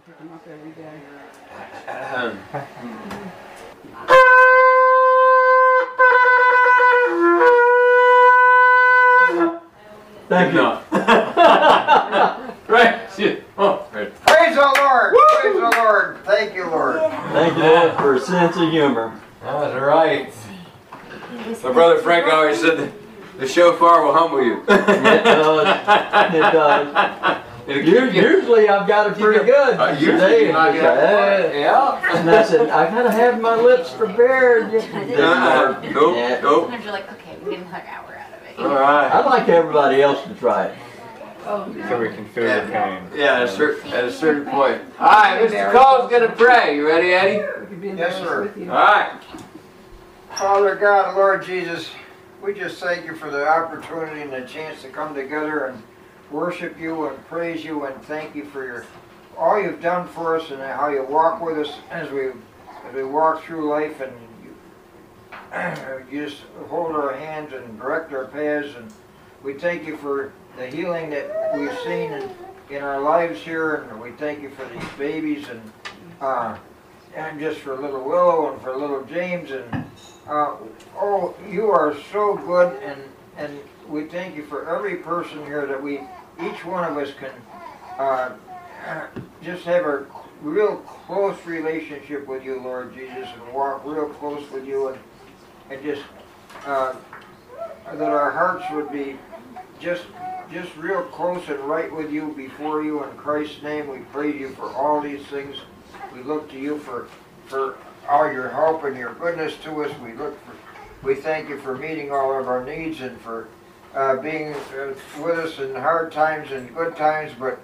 and pick them up every day. Thank you. Right. Oh, right. Praise the Lord. Woo! Praise the Lord. Thank you, Lord. Thank you, Ed, for a sense of humor. That's right. My brother Frank always said that the shofar will humble you. It does. It does. Usually I've got it pretty good. Usually you not yeah. And I said, I gotta have my lips prepared. Nope. You're like, okay, we're getting hung out. All right. I'd like everybody else to try it. Oh, so we can feel the pain. Yeah, at a certain point. All right, Mr. Cole's going to pray. You ready, Eddie? Yes, sir. All right. Father God, Lord Jesus, we just thank you for the opportunity and the chance to come together and worship you and praise you and thank you for all you've done for us and how you walk with us as we walk through life, and you just hold our hands and direct our paths, and we thank you for the healing that we've seen in our lives here, and we thank you for these babies, and just for little Willow and for little James, and oh, you are so good, and we thank you for every person here, that we, each one of us, can just have a real close relationship with you, Lord Jesus, and walk real close with you, and just that our hearts would be just real close and right with you, before you. In Christ's name we praise you for all these things. We look to you for all your help and your goodness to us. We thank you for meeting all of our needs, and for being with us in hard times and good times, but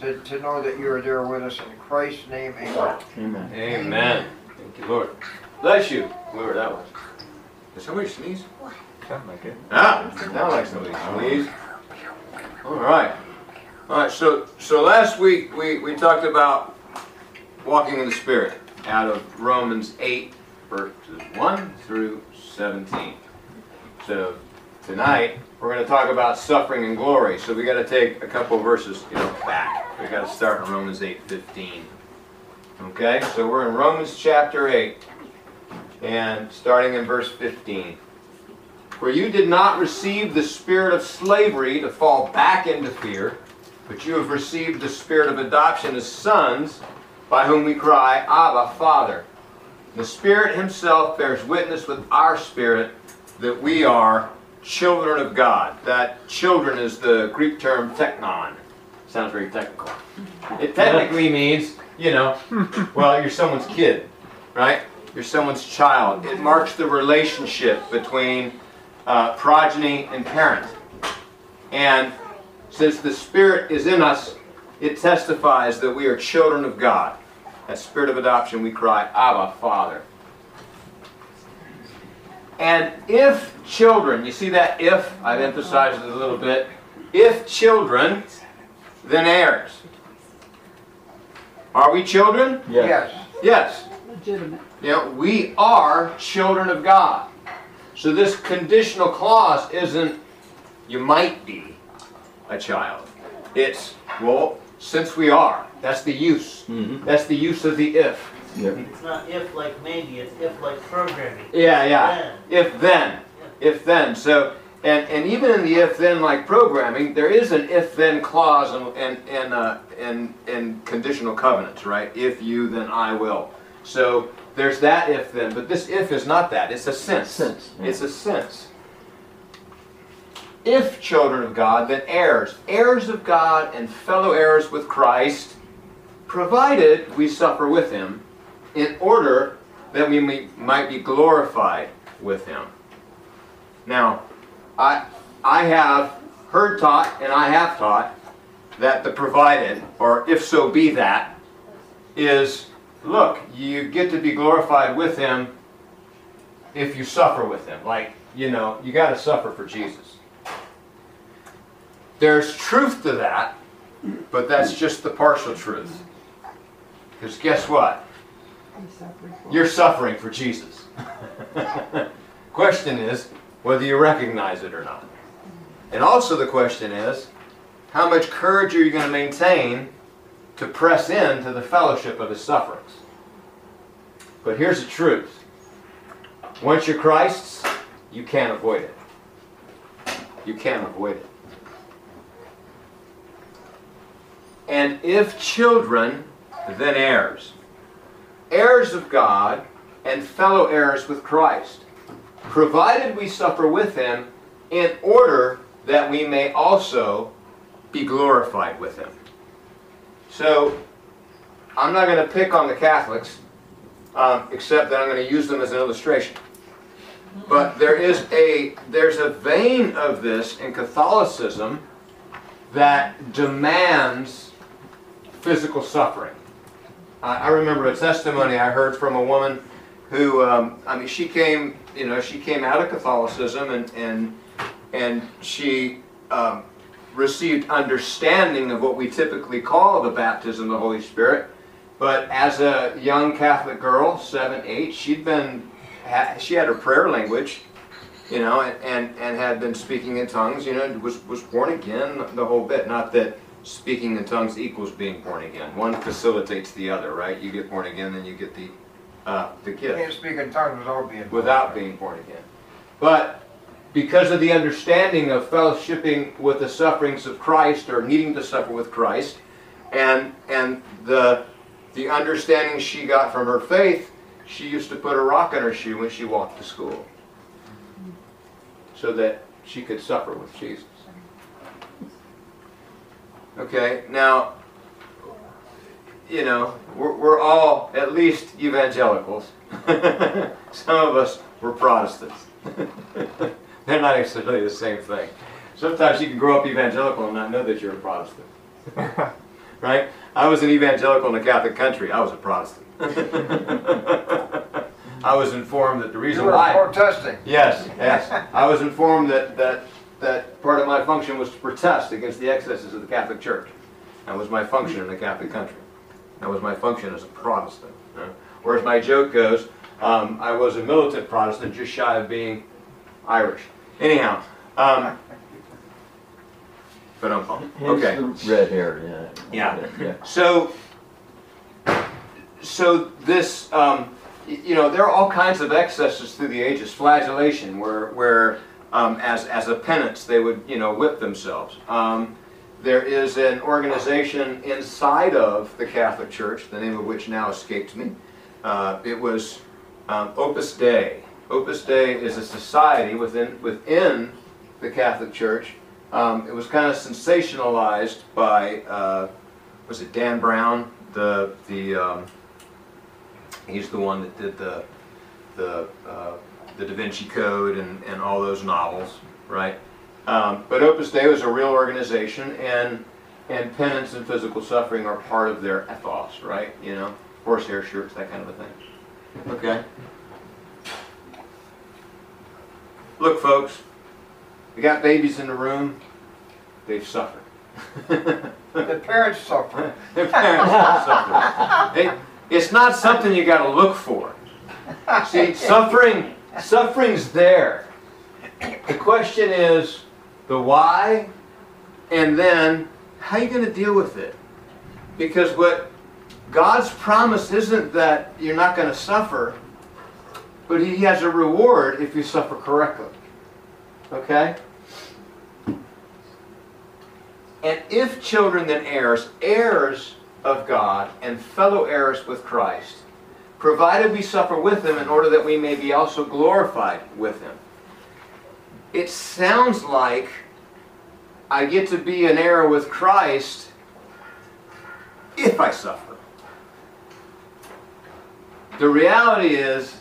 to know that you are there with us. In Christ's name, amen. Amen. Amen. Thank you, Lord. Bless you. Whoever that was. Did somebody sneeze? What? Sound like it. Ah! Sound like somebody sneezed. All right. All right, so last week we talked about walking in the Spirit out of Romans 8, verses 1 through 17. So tonight we're going to talk about suffering and glory. So we got to take a couple of verses back. We got to start in Romans 8:15. Okay? So we're in Romans chapter 8. And starting in verse 15. For you did not receive the spirit of slavery to fall back into fear, but you have received the spirit of adoption as sons, by whom we cry, Abba, Father. The Spirit himself bears witness with our spirit that we are children of God. That children is the Greek term technon. Sounds very technical. It technically means, well, you're someone's kid, right? You're someone's child. It marks the relationship between progeny and parent. And since the Spirit is in us, it testifies that we are children of God. That spirit of adoption, we cry, Abba, Father. And if children, you see that if, I've emphasized it a little bit, if children, then heirs. Are we children? Yes. Yes. Legitimate. Yeah, we are children of God. So this conditional clause isn't, you might be a child. It's, well, since we are. That's the use. Mm-hmm. That's the use of the if. Yeah. It's not if like maybe, it's if like programming. Yeah, yeah. Then. If then. Yeah. If then. So, and even in the if then like programming, there is an if then clause in conditional covenants, right? If you, then I will. So there's that if then, but this if is not that. It's a since. Sense, yeah. It's a since. If children of God, then heirs. Heirs of God and fellow heirs with Christ, provided we suffer with him, in order that we might be glorified with him. Now, I have heard taught, and I have taught, that the provided, or if so be that, is... Look, you get to be glorified with him if you suffer with him. Like, you got to suffer for Jesus. There's truth to that, but that's just the partial truth. Because guess what? You're suffering for Jesus. Question is whether you recognize it or not. And also the question is, how much courage are you going to maintain to press into the fellowship of his sufferings. But here's the truth. Once you're Christ's, you can't avoid it. You can't avoid it. And if children, then heirs. Heirs of God and fellow heirs with Christ, provided we suffer with him in order that we may also be glorified with him. So, I'm not going to pick on the Catholics, except that I'm going to use them as an illustration. But there's a vein of this in Catholicism that demands physical suffering. I remember a testimony I heard from a woman who, I mean, she came out of Catholicism and she received understanding of what we typically call the baptism of the Holy Spirit. But as a young Catholic girl, 7, 8, she had her prayer language, you know, and had been speaking in tongues, you know, and was born again, the whole bit. Not that speaking in tongues equals being born again. One facilitates the other, right? You get born again, then you get the gift. You can't speak in tongues without being born again. But because of the understanding of fellowshipping with the sufferings of Christ, or needing to suffer with Christ, and the understanding she got from her faith, she used to put a rock in her shoe when she walked to school so that she could suffer with Jesus. Okay, now, you know, we're all at least evangelicals. Some of us were Protestants. They're not exactly the same thing. Sometimes you can grow up evangelical and not know that you're a Protestant. Right? I was an evangelical in a Catholic country. I was a Protestant. I was informed that the reason why... You were protesting. Yes, yes. I was informed that part of my function was to protest against the excesses of the Catholic Church. That was my function in the Catholic country. That was my function as a Protestant. Or as my joke goes, I was a militant Protestant, just shy of being Irish. Anyhow, but I'm fine. Okay. Red hair, yeah. Yeah. Yeah. So this, you know, there are all kinds of excesses through the ages. Flagellation, where as a penance they would, you know, whip themselves. There is an organization inside of the Catholic Church, the name of which now escapes me. It was Opus Dei. Opus Dei is a society within the Catholic Church. It was kind of sensationalized by was it Dan Brown? He's the one that did the Da Vinci Code and all those novels, right? But Opus Dei was a real organization, and penance and physical suffering are part of their ethos, right? You know, horsehair shirts, that kind of a thing. Okay. Look, folks. We got babies in the room, they've suffered. The parents suffer. Their parents suffer. It's not something you got to look for. See, suffering's there. The question is the why, and then how are you going to deal with it? Because what God's promise isn't that you're not going to suffer, but He has a reward if you suffer correctly. Okay? And if children, then heirs, heirs of God and fellow heirs with Christ, provided we suffer with Him in order that we may be also glorified with Him. It sounds like I get to be an heir with Christ if I suffer. The reality is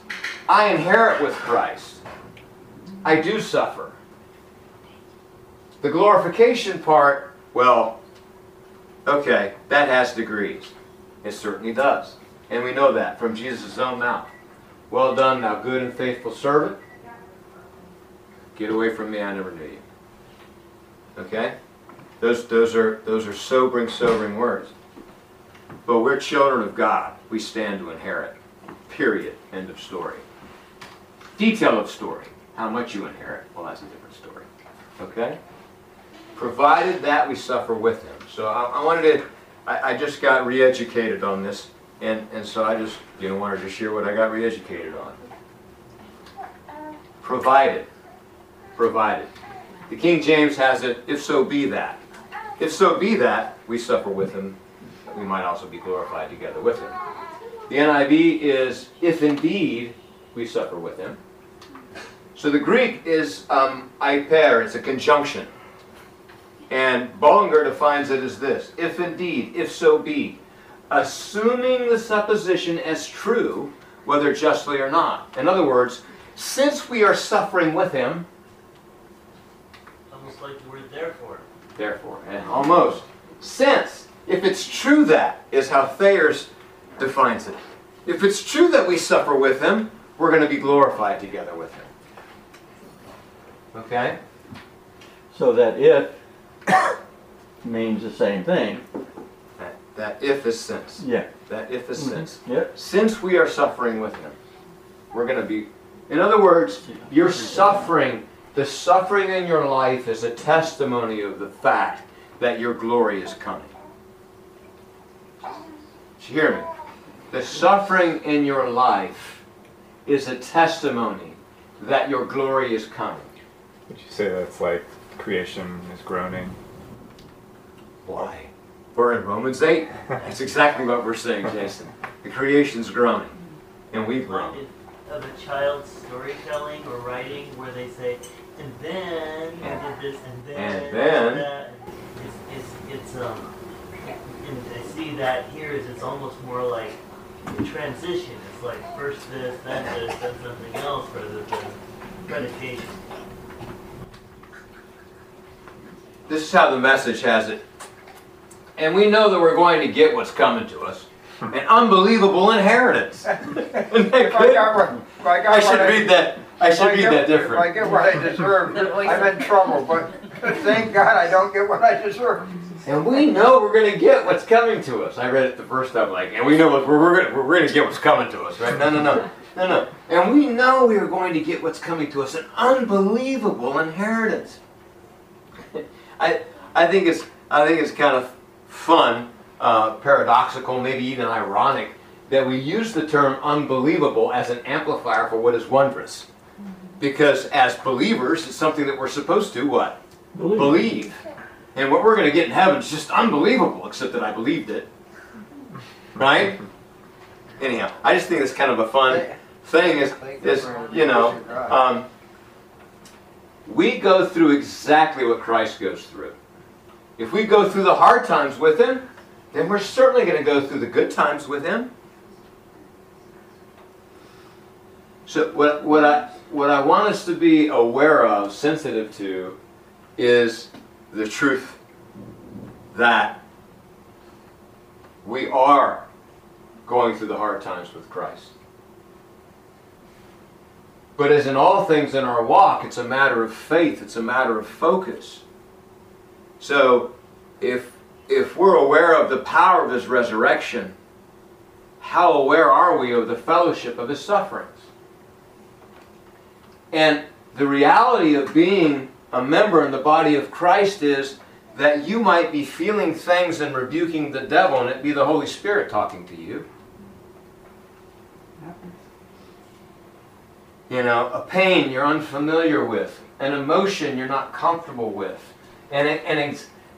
I inherit with Christ. I do suffer. The glorification part, well, okay, that has degrees. It certainly does. And we know that from Jesus' own mouth. Well done, thou good and faithful servant. Get away from me, I never knew you. Okay? Those are sobering words. But we're children of God. We stand to inherit. Period. End of story. Detail of story. How much you inherit, well, that's a different story. Okay? Provided that we suffer with Him. So I wanted to I just got re-educated on this, and so I just wanted to share what I got re-educated on. Provided. Provided. The King James has it, if so be that. If so be that, we suffer with him, that we might also be glorified together with him. The NIV is, if indeed we suffer with him. So the Greek is aipere, it's a conjunction. And Bollinger defines it as this, if indeed, if so be, assuming the supposition as true, whether justly or not. In other words, since we are suffering with him, almost like the word therefore. Therefore, and almost. Since, if it's true that, is how Thayer's defines it. If it's true that we suffer with him, we're going to be glorified together with him. Okay? So that if means the same thing. That if is since. Yeah. That if is since. Yep. Since we are suffering with him, we're going to be... In other words, you're suffering... The suffering in your life is a testimony of the fact that your glory is coming. Did you hear me? The suffering in your life is a testimony that your glory is coming. Would you say that's like creation is groaning? Why? We're in Romans 8. That's exactly what we're saying, Jason. The creation's groaning, and we've groaned. Of a child's storytelling or writing where they say, and then I did this, and then that. And I see that here is it's almost more like a transition. It's like first this, then something else rather than predication. This is how the Message has it. And we know that we're going to get what's coming to us. An unbelievable inheritance. I should read that. I should read that different. If I get what I deserve, I'm in trouble. But thank God I don't get what I deserve. And we know we're going to get what's coming to us. I read it the first time, like, and we know what we're going to get what's coming to us, right? No. And we know we are going to get what's coming to us, an unbelievable inheritance. I think it's kind of fun. Paradoxical, maybe even ironic, that we use the term unbelievable as an amplifier for what is wondrous. Because as believers, it's something that we're supposed to, what? Believe. And what we're going to get in heaven is just unbelievable, except that I believed it. Right? Anyhow, I just think it's kind of a fun thing is we go through exactly what Christ goes through. If we go through the hard times with him, then we're certainly going to go through the good times with him. So what I want us to be aware of, sensitive to, is the truth that we are going through the hard times with Christ. But as in all things in our walk, it's a matter of faith, it's a matter of focus. So if we're aware of the power of his resurrection, how aware are we of the fellowship of his sufferings? And the reality of being a member in the body of Christ is that you might be feeling things and rebuking the devil, and it be the Holy Spirit talking to you. You know, a pain you're unfamiliar with, an emotion you're not comfortable with, and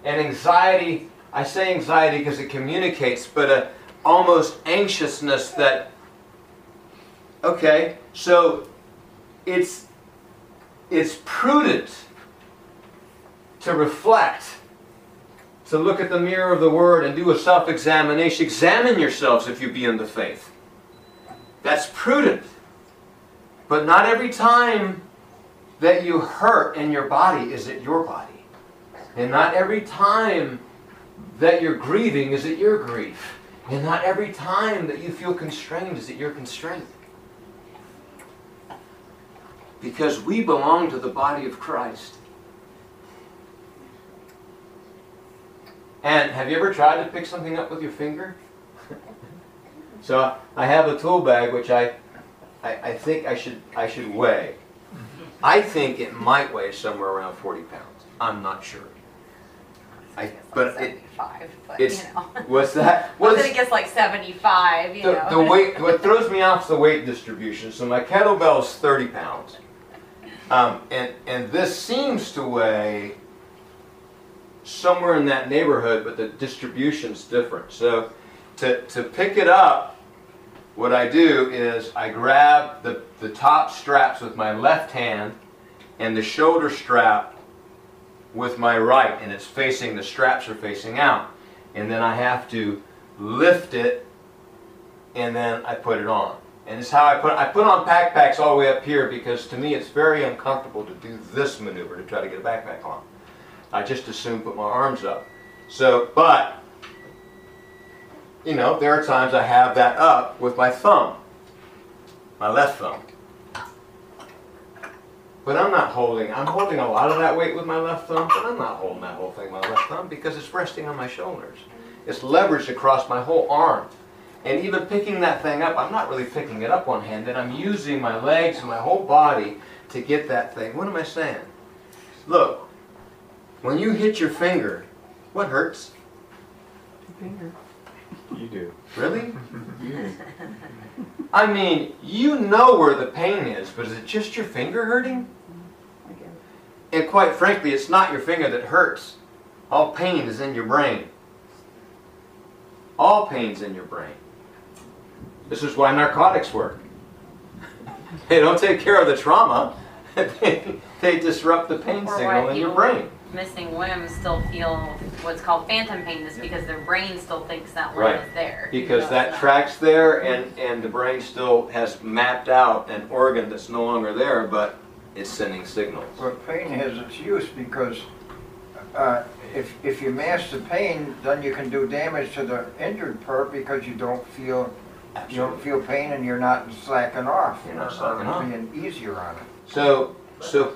anxiety. I say anxiety because it communicates, but almost anxiousness that, okay, so it's prudent to reflect, to look at the mirror of the Word and do a self-examination. Examine yourselves if you be in the faith. That's prudent. But not every time that you hurt in your body is it your body. And not every time that you're grieving is it your grief. And not every time that you feel constrained is it your constraint. Because we belong to the body of Christ. And have you ever tried to pick something up with your finger? So I have a tool bag which I think I should weigh. I think it might weigh somewhere around 40 pounds. I'm not sure. What's that? Well, it gets like 75, you know. The weight, what throws me off is the weight distribution. So my kettlebell is 30 pounds. And this seems to weigh somewhere in that neighborhood, but the distribution's different. So to pick it up, what I do is I grab the top straps with my left hand and the shoulder strap with my right, and it's facing, the straps are facing out. And then I have to lift it, and then I put it on. And it's how I put on backpacks all the way up here, because to me it's very uncomfortable to do this maneuver, to try to get a backpack on. I just assume put my arms up. So, but, you know, there are times I have that up with my thumb, my left thumb. But I'm holding a lot of that weight with my left thumb, but I'm not holding that whole thing with my left thumb because it's resting on my shoulders. It's leveraged across my whole arm. And even picking that thing up, I'm not really picking it up one-handed. I'm using my legs and my whole body to get that thing. What am I saying? Look, when you hit your finger, what hurts? Your finger. You do. Really? I mean, you know where the pain is, but is it just your finger hurting? And quite frankly, it's not your finger that hurts. All pain is in your brain. All pain's in your brain. This is why narcotics work. They don't take care of the trauma. They disrupt the pain signal in your brain. Missing limbs still feel what's called phantom pain, is because their brain still thinks that limb is there. Because that track's there, and the brain still has mapped out an organ that's no longer there, but it's sending signals. Well, pain has its use because if you mask the pain, then you can do damage to the injured part because you don't feel pain, and you're not slacking off. You're not slacking off. Being easier on it. So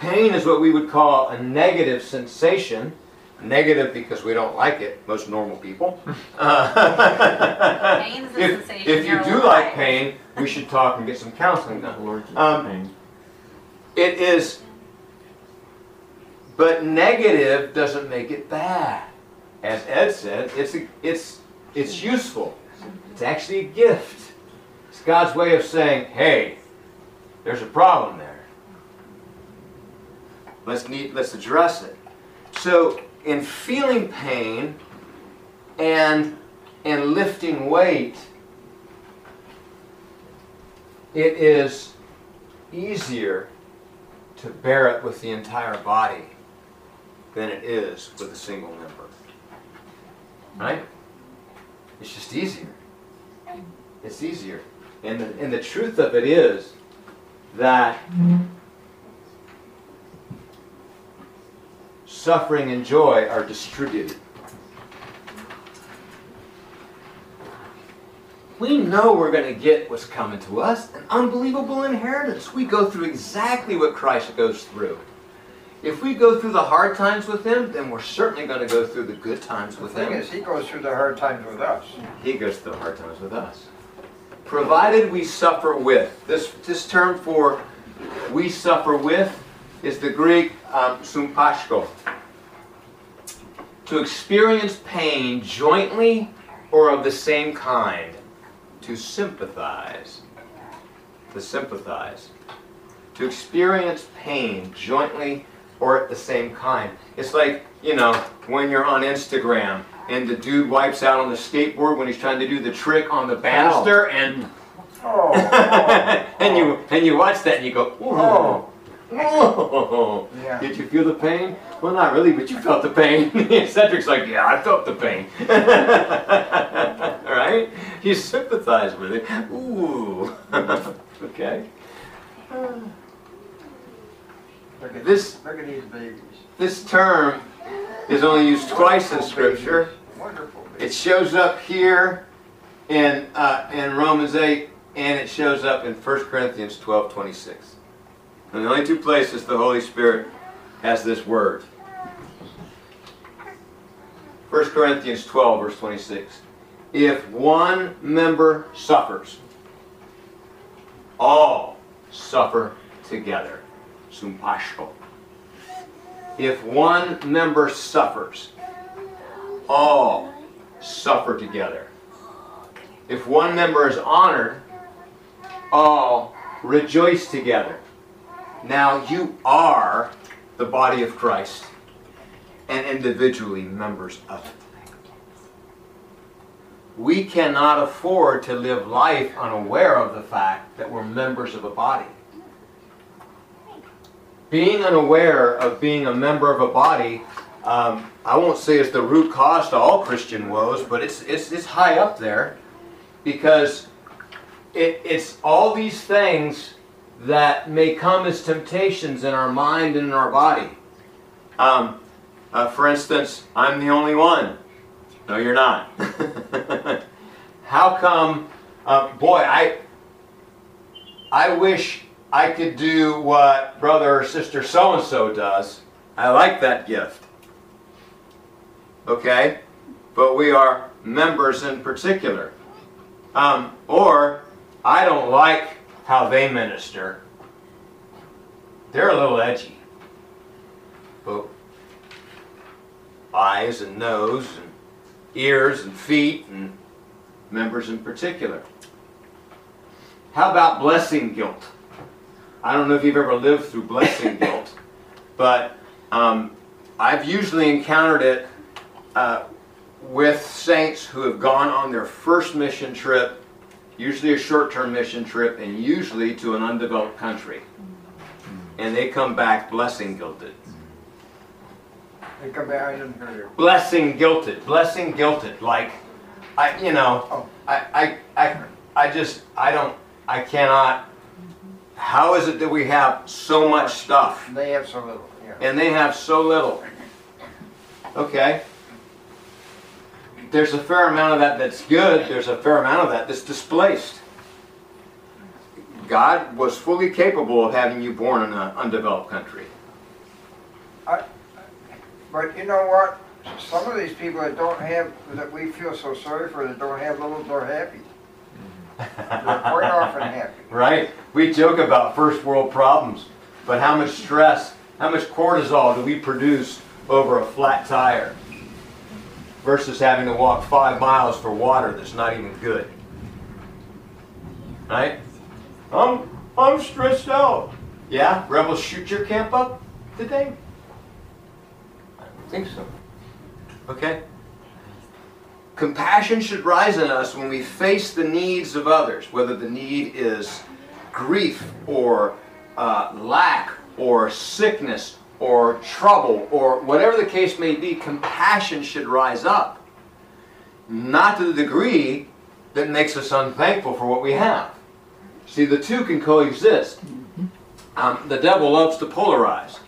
pain is what we would call a negative sensation. Negative because we don't like it, most normal people. Pain's a sensation. If you do like pain, we should talk and get some counseling done. It is, but negative doesn't make it bad. As Ed said, it's useful. It's actually a gift. It's God's way of saying, hey, there's a problem there. Let's address it. So in feeling pain and lifting weight, it is easier to bear it with the entire body than it is with a single member. Right? It's just easier. It's easier. And the truth of it is that suffering and joy are distributed. We know we're going to get what's coming to us, an unbelievable inheritance. We go through exactly what Christ goes through. If we go through the hard times with Him, then we're certainly going to go through the good times with Him. The thing is, He goes through the hard times with us. He goes through the hard times with us. Provided we suffer with. This term for we suffer with is the Greek sumpascho. To experience pain jointly or of the same kind. To sympathize. To sympathize. To experience pain jointly or at the same kind. It's like, you know, when you're on Instagram and the dude wipes out on the skateboard when he's trying to do the trick on the banister, and you watch that and you go, oh. Oh, yeah. Did you feel the pain? Well, not really, but you felt the pain. Cedric's like, yeah, I felt the pain. Right? You sympathize with it. Ooh. Okay. Look at these babies. This term is only used twice in Scripture. Wonderful babies. It shows up here in Romans 8, and it shows up in 1 Corinthians 12:26. And the only two places the Holy Spirit has this word. 1 Corinthians 12, verse 26. If one member suffers, all suffer together. Sumpascho. If one member suffers, all suffer together. If one member is honored, all rejoice together. Now you are the body of Christ and individually members of it. We cannot afford to live life unaware of the fact that we're members of a body. Being unaware of being a member of a body, I won't say it's the root cause to all Christian woes, but it's high up there, because it's all these things that may come as temptations in our mind and in our body. For instance, I'm the only one. No, you're not. How come, boy, I wish I could do what brother or sister so-and-so does. I like that gift. Okay? But we are members in particular. Or, I don't like how they minister. They're a little edgy. But eyes and nose and ears and feet and members in particular. How about blessing guilt? I don't know if you've ever lived through blessing guilt, but I've usually encountered it with saints who have gone on their first mission trip, usually a short-term mission trip, and usually to an undeveloped country. And they come back blessing guilted. They come back, I didn't hear you. Blessing guilted, like, I cannot. How is it that we have so much stuff? They have so little. Yeah. And they have so little. Okay. There's a fair amount of that that's good. There's a fair amount of that that's displaced. God was fully capable of having you born in an undeveloped country. But you know what? Some of these people that don't have, that we feel so sorry for, that don't have little, they're happy. They're quite often happy. Right. We joke about first world problems, but how much stress, how much cortisol do we produce over a flat tire versus having to walk 5 miles for water that's not even good? Right? I'm stressed out. Yeah? Rebels shoot your camp up today? I don't think so. Okay? Compassion should rise in us when we face the needs of others, whether the need is grief or lack or sickness or trouble or whatever the case may be. Compassion should rise up, not to the degree that makes us unthankful for what we have. See, the two can coexist. The devil loves to polarize,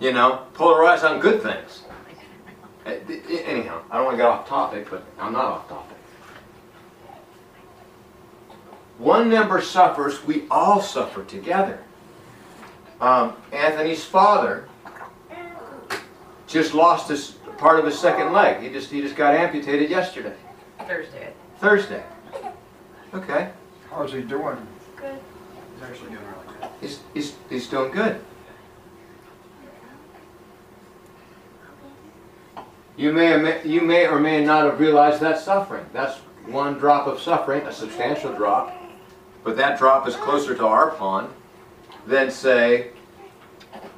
you know, polarize on good things. Anyhow, I don't want to get off topic, but I'm not off topic. One member suffers, we all suffer together. Anthony's father just lost his part of his second leg. He just got amputated yesterday. Thursday. Okay. How's he doing? Good. He's actually doing really good. He's doing good. You may or may not have realized that suffering. That's one drop of suffering, a substantial drop, but that drop is closer to our pond than, say,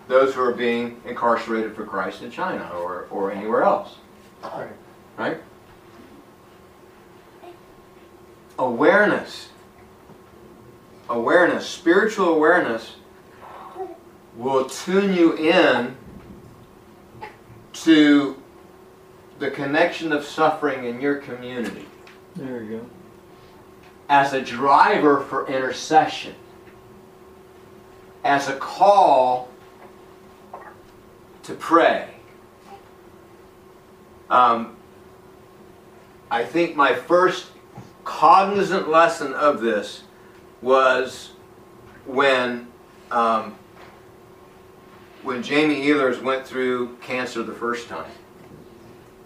those who are being incarcerated for Christ in China or anywhere else. Right? Awareness, spiritual awareness will tune you in to the connection of suffering in your community. There you go. As a driver for intercession. As a call to pray. I think my first cognizant lesson of this was when Jamie Ehlers went through cancer the first time.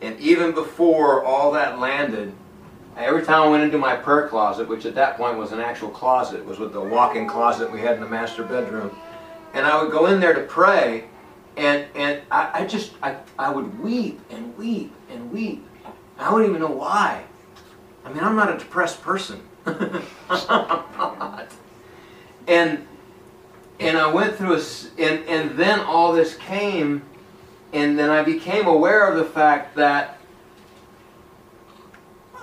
And even before all that landed, every time I went into my prayer closet, which at that point was an actual closet, it was with the walk-in closet we had in the master bedroom, and I would go in there to pray, And I would weep and weep and weep. I wouldn't even know why. I mean, I'm not a depressed person. I'm not. And I went through and then all this came, and then I became aware of the fact that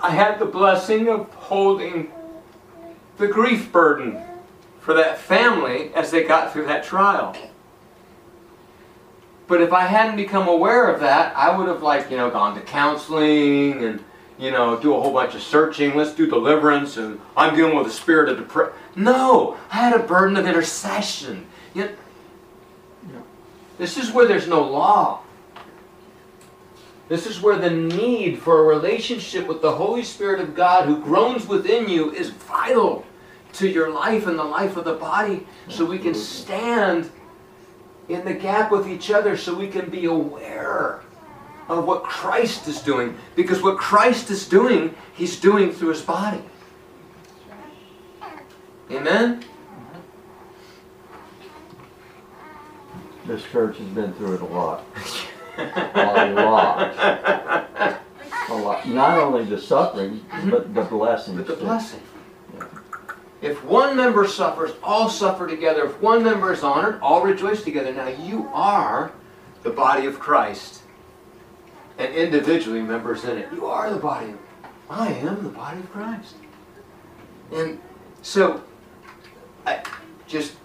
I had the blessing of holding the grief burden for that family as they got through that trial. But if I hadn't become aware of that, I would have, like, you know, gone to counseling and, you know, do a whole bunch of searching. Let's do deliverance, and I'm dealing with a spirit of depression. No, I had a burden of intercession. You know, this is where there's no law. This is where the need for a relationship with the Holy Spirit of God who groans within you is vital to your life and the life of the body, so we can stand in the gap with each other, so we can be aware of what Christ is doing. Because what Christ is doing, He's doing through His body. Amen? This church has been through it a lot. A lot. A lot. Not only the suffering, but the blessings. But the blessing. If one member suffers, all suffer together. If one member is honored, all rejoice together. Now you are the body of Christ. And individually members in it. You are the body. I am the body of Christ. And so, I just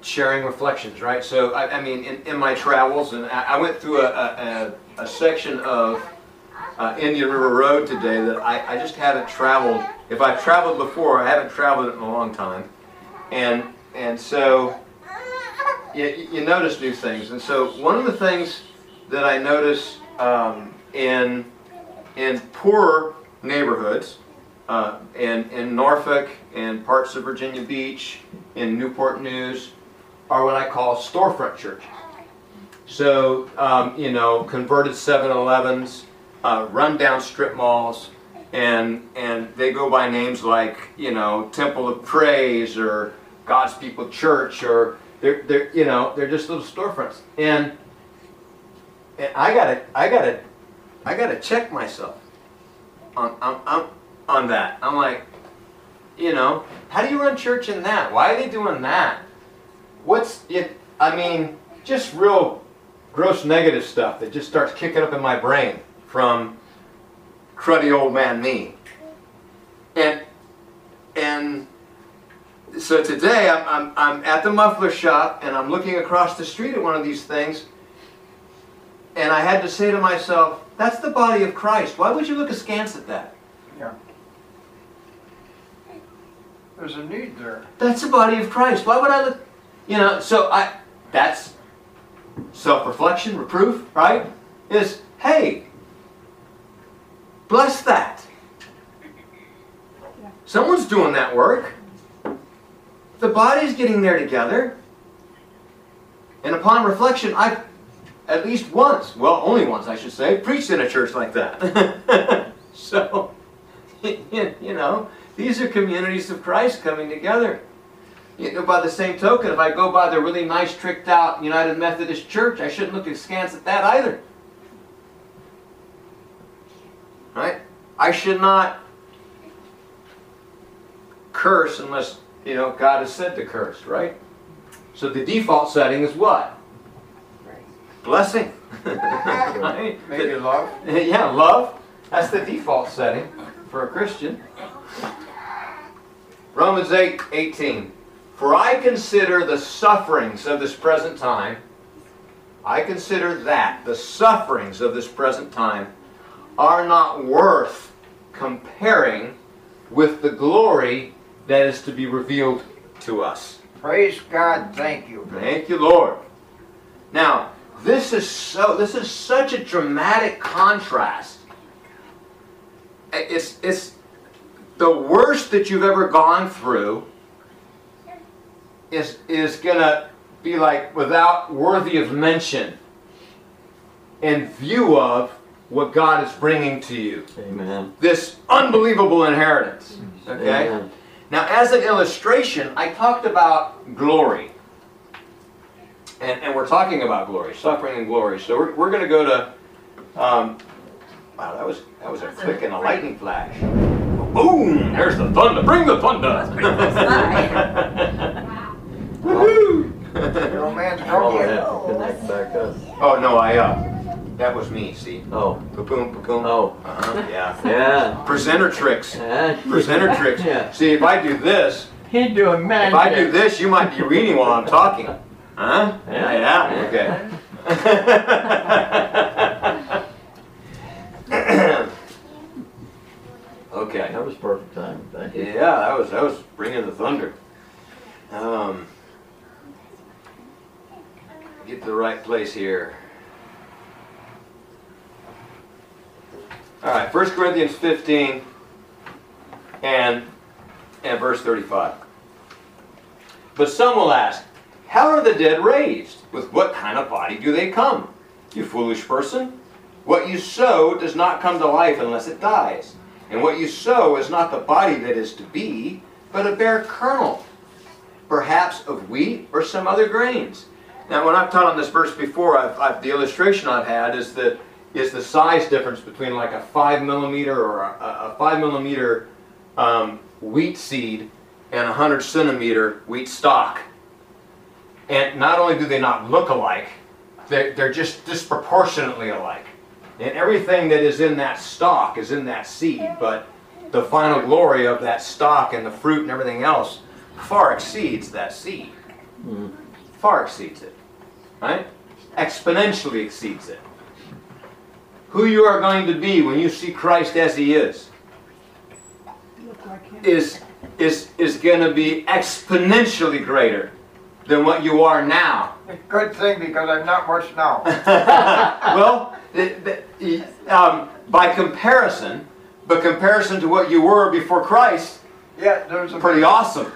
sharing reflections, right? So, I mean, in my travels, and I went through a section of Indian River Road today that I just haven't traveled. If I've traveled before, I haven't traveled it in a long time, and so you notice new things. And so one of the things that I notice in poorer neighborhoods, in Norfolk and parts of Virginia Beach, in Newport News, are what I call storefront churches. So you know, converted 7-Elevens. Run-down strip malls, and they go by names like, you know, Temple of Praise or God's People Church, or they're you know, they're just little storefronts. And I gotta check myself on that. I'm like, you know, how do you run church in that? Why are they doing that? What's it? I mean, just real gross negative stuff that just starts kicking up in my brain from cruddy old man me. And so today I'm at the muffler shop, and I'm looking across the street at one of these things, and I had to say to myself, that's the body of Christ. Why would you look askance at that? Yeah. There's a need there. That's the body of Christ. Why would I look, you know, so that's self-reflection, reproof, right? Is, hey, bless that. Someone's doing that work. The body's getting there together. And upon reflection, I've at least once, well, only once I should say, preached in a church like that. So, you know, these are communities of Christ coming together. You know, by the same token, if I go by the really nice, tricked out United Methodist Church, I shouldn't look askance at that either. Right? I should not curse unless, you know, God has said to curse, right? So the default setting is what? Blessing. Right? Maybe love. Yeah, love. That's the default setting for a Christian. Romans 8:18. For I consider the sufferings of this present time, I consider that the sufferings of this present time are not worth comparing with the glory that is to be revealed to us. Praise God, thank you. Thank you, Lord. Now, this is such a dramatic contrast. It's the worst that you've ever gone through is gonna be like without worthy of mention in view of what God is bringing to you. Amen. This unbelievable inheritance. Okay? Amen. Now, as an illustration, I talked about glory. And we're talking about glory, suffering and glory. So we're going to go to, wow, that was a quick and a lightning flash. Boom! There's the thunder. Bring the thunder. That was pretty close by. Wow. Woohoo! Your old man's broken. Oh no, that was me. See? Oh, pa-boom, pa-boom. Oh, yeah, yeah. Presenter tricks. Presenter tricks. Yeah. See, if I do this, he'd do a magic. If I do this, you might be reading while I'm talking. Huh? Yeah. Yeah. Okay. Okay. That was perfect time. Thank you. Yeah, that was bringing the thunder. Get to the right place here. All right, 1 Corinthians 15 and verse 35. But some will ask, how are the dead raised? With what kind of body do they come? You foolish person. What you sow does not come to life unless it dies. And what you sow is not the body that is to be, but a bare kernel, perhaps of wheat or some other grains. Now, when I've taught on this verse before, the illustration I've had is the size difference between like a 5 millimeter or a 5 millimeter wheat seed and a 100 centimeter wheat stalk. And not only do they not look alike, they're just disproportionately alike. And everything that is in that stalk is in that seed, but the final glory of that stalk and the fruit and everything else far exceeds that seed. Mm. Far exceeds it, right? Exponentially exceeds it. Who you are going to be when you see Christ as He is going to be exponentially greater than what you are now. Good thing, because I'm not much now. Well, by comparison, but comparison to what you were before Christ, yeah, there's a pretty awesome.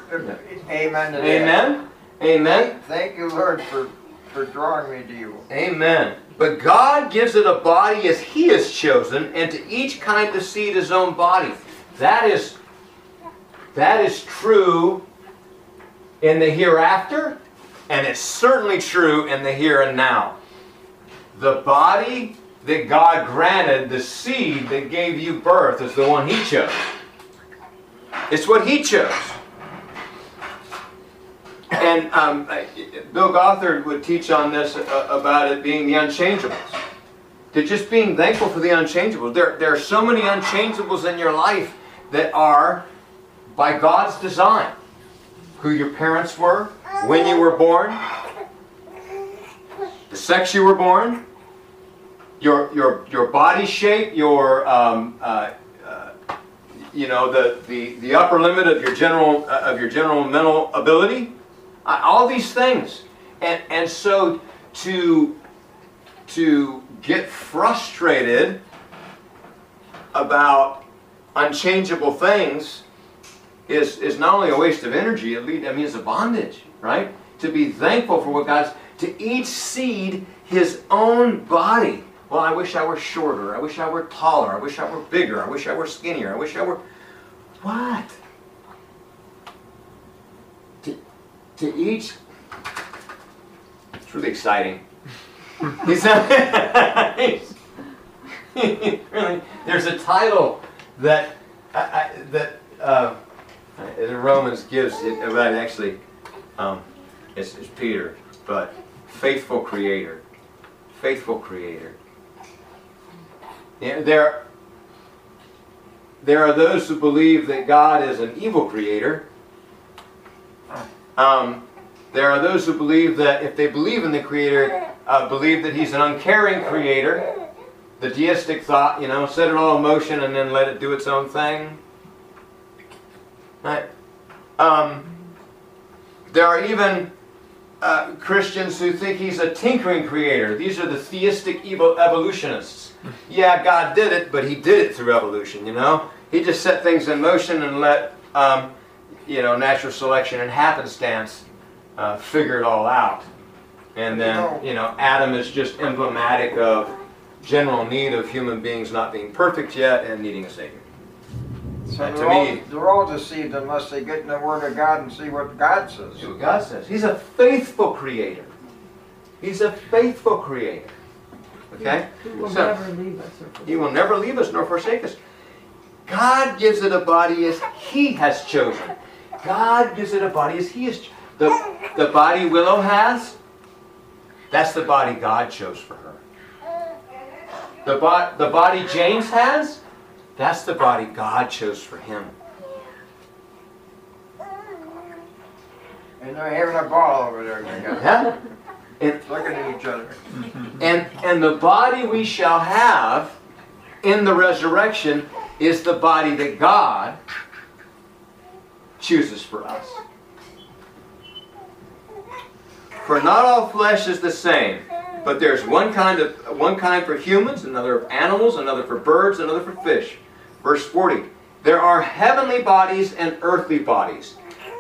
Amen. Amen. Amen. Thank you, Lord, for drawing me to you. Amen. But God gives it a body as He has chosen, and to each kind of seed His own body. That is true in the hereafter, and it's certainly true in the here and now. The body that God granted, the seed that gave you birth, is the one He chose. It's what He chose. And Bill Gothard would teach on this about it being the unchangeables. To just being thankful for the unchangeables. There are so many unchangeables in your life that are by God's design. Who your parents were, when you were born, the sex you were born, your body shape, your you know, the upper limit of your general mental ability, all these things, and so to get frustrated about unchangeable things is not only a waste of energy. I mean, it's a bondage, right? To be thankful for what God's. To each seed his own body. Well, I wish I were shorter. I wish I were taller. I wish I were bigger. I wish I were skinnier. I wish I were... What? To each... It's really exciting. He's not... Really, there's a title that... the Romans gives it about, actually, it's Peter, but faithful creator. Faithful creator. Yeah, there are those who believe that God is an evil creator. There are those who believe that if they believe in the creator, believe that he's an uncaring creator. The deistic thought, you know, set it all in motion and then let it do its own thing. Right. There are even Christians who think he's a tinkering creator. These are the theistic evolutionists. Yeah, God did it, but he did it through evolution, you know. He just set things in motion and let, you know, natural selection and happenstance figure it all out. And then, you know, Adam is just emblematic of general need of human beings not being perfect yet and needing a savior. So they're all deceived unless they get in the Word of God and see what God says. He's a faithful creator. He's a faithful creator. Okay? He will never leave us or forsake us. He will never leave us nor forsake us. God gives it a body as He has chosen. God gives it a body as He has chosen. The body Willow has, that's the body God chose for her. The body James has, that's the body God chose for him. And they're having a ball over there. Yeah. And looking at each other. And the body we shall have in the resurrection is the body that God chooses for us. For not all flesh is the same, but there's one kind for humans, another for animals, another for birds, another for fish. Verse 40. There are heavenly bodies and earthly bodies.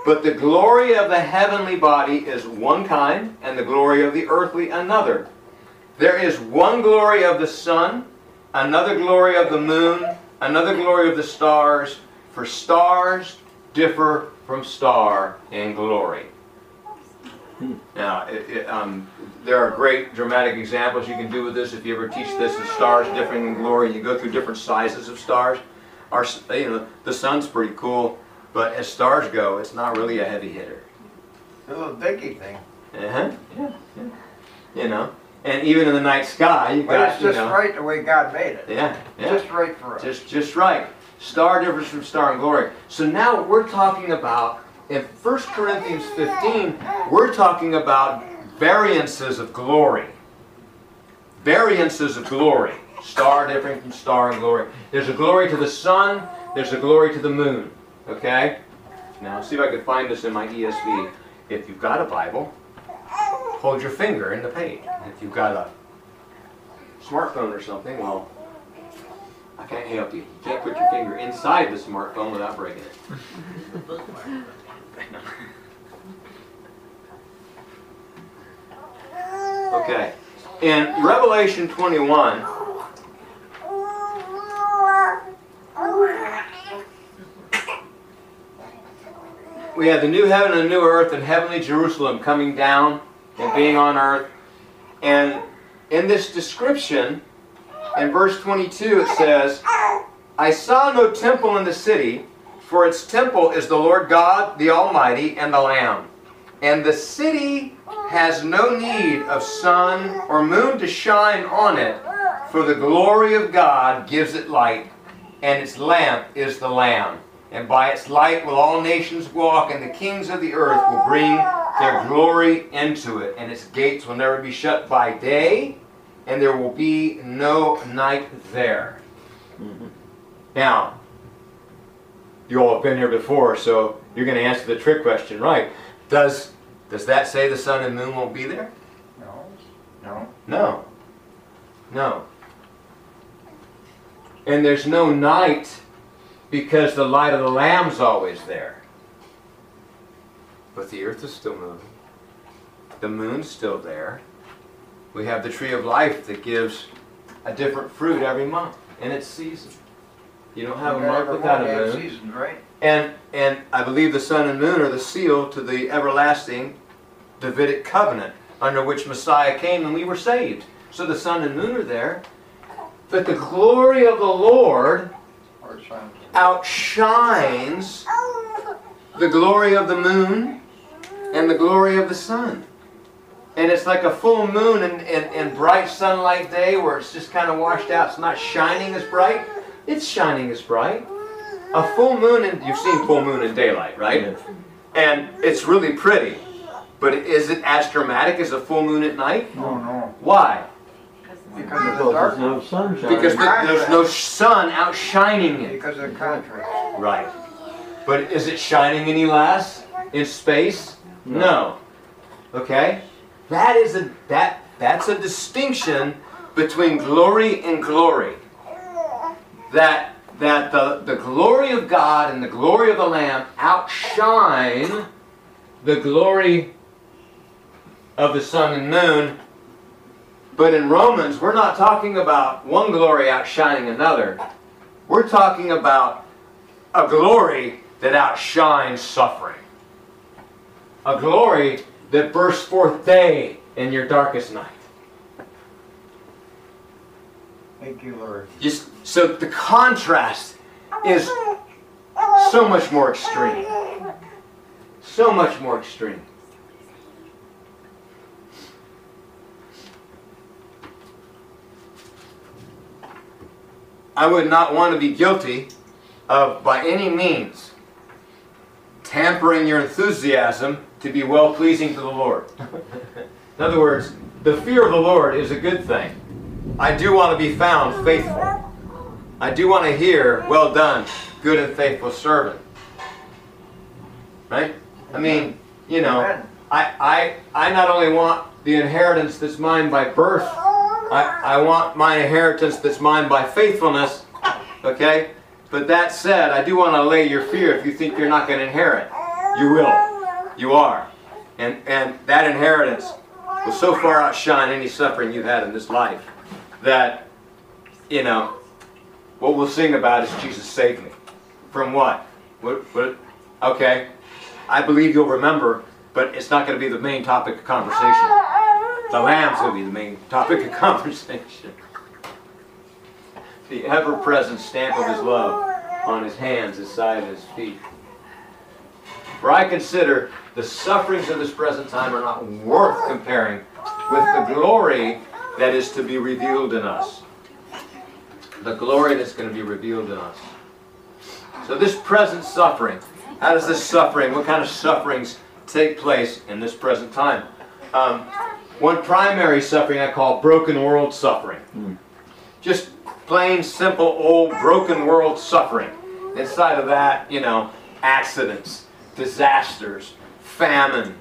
But the glory of the heavenly body is one kind, and the glory of the earthly another. There is one glory of the sun, another glory of the moon, another glory of the stars, for stars differ from star in glory. Now, there are great dramatic examples you can do with this. If you ever teach this, the stars differing in glory, you go through different sizes of stars. The sun's pretty cool. But as stars go, it's not really a heavy hitter. A little dinky thing. Uh-huh. Yeah, yeah. You know. And even in the night sky, you've got, it's just right the way God made it. Yeah, yeah. Just right for us. Just right. Star differs from star in glory. So now we're talking about, in 1 Corinthians 15, we're talking about variances of glory. Variances of glory. Star differing from star in glory. There's a glory to the sun. There's a glory to the moon. Okay? Now, see if I can find this in my ESV. If you've got a Bible, hold your finger in the page. If you've got a smartphone or something, well, I can't help you. You can't put your finger inside the smartphone without breaking it. Okay. In Revelation 21... we have the new heaven and the new earth and heavenly Jerusalem coming down and being on earth. And in this description, in verse 22, it says, I saw no temple in the city, for its temple is the Lord God, the Almighty, and the Lamb. And the city has no need of sun or moon to shine on it, for the glory of God gives it light, and its lamp is the Lamb. And by its light will all nations walk, and the kings of the earth will bring their glory into it. And its gates will never be shut by day, and there will be no night there. Mm-hmm. Now, you all have been here before, so you're going to answer the trick question, right? Does that say the sun and moon won't be there? No. No. No. No. And there's no night, because the light of the Lamb's always there. But the earth is still moving. The moon's still there. We have the tree of life that gives a different fruit every month in its season. You don't have a month without a moon. Season, right? And I believe the sun and moon are the seal to the everlasting Davidic covenant under which Messiah came and we were saved. So the sun and moon are there. But the glory of the Lord outshines the glory of the moon and the glory of the sun. And it's like a full moon and bright sunlight day where it's just kind of washed out. It's not shining as bright. It's shining as bright. A full moon, and you've seen full moon in daylight, right? And it's really pretty. But is it as dramatic as a full moon at night? No, no. Why? Because there's no sunshine. Because there's no sun outshining it. Because of the contrast. Right. But is it shining any less in space? No. Okay? That's a distinction between glory and glory. That the glory of God and the glory of the Lamb outshine the glory of the sun and moon. But in Romans, we're not talking about one glory outshining another. We're talking about a glory that outshines suffering. A glory that bursts forth day in your darkest night. Thank you, Lord. Just, so the contrast is so much more extreme. So much more extreme. I would not want to be guilty of, by any means, tampering your enthusiasm to be well-pleasing to the Lord. In other words, the fear of the Lord is a good thing. I do want to be found faithful. I do want to hear, well done, good and faithful servant. Right? I mean, you know, I not only want the inheritance that's mine by birth, I want my inheritance that's mine by faithfulness, okay? But that said, I do want to allay your fear. If you think you're not going to inherit, you will. You are. And that inheritance will so far outshine any suffering you've had in this life that, you know, what we'll sing about is Jesus saved me. From what? What? Okay. I believe you'll remember, but it's not going to be the main topic of conversation. The Lamb's will be the main topic of conversation. The ever-present stamp of His love on His hands, His side, and His feet. For I consider the sufferings of this present time are not worth comparing with the glory that is to be revealed in us. The glory that's going to be revealed in us. So this present suffering, how does this suffering, what kind of sufferings take place in this present time? One primary suffering I call broken world suffering. Just plain, simple, old, broken world suffering. Inside of that, you know, accidents, disasters, famine,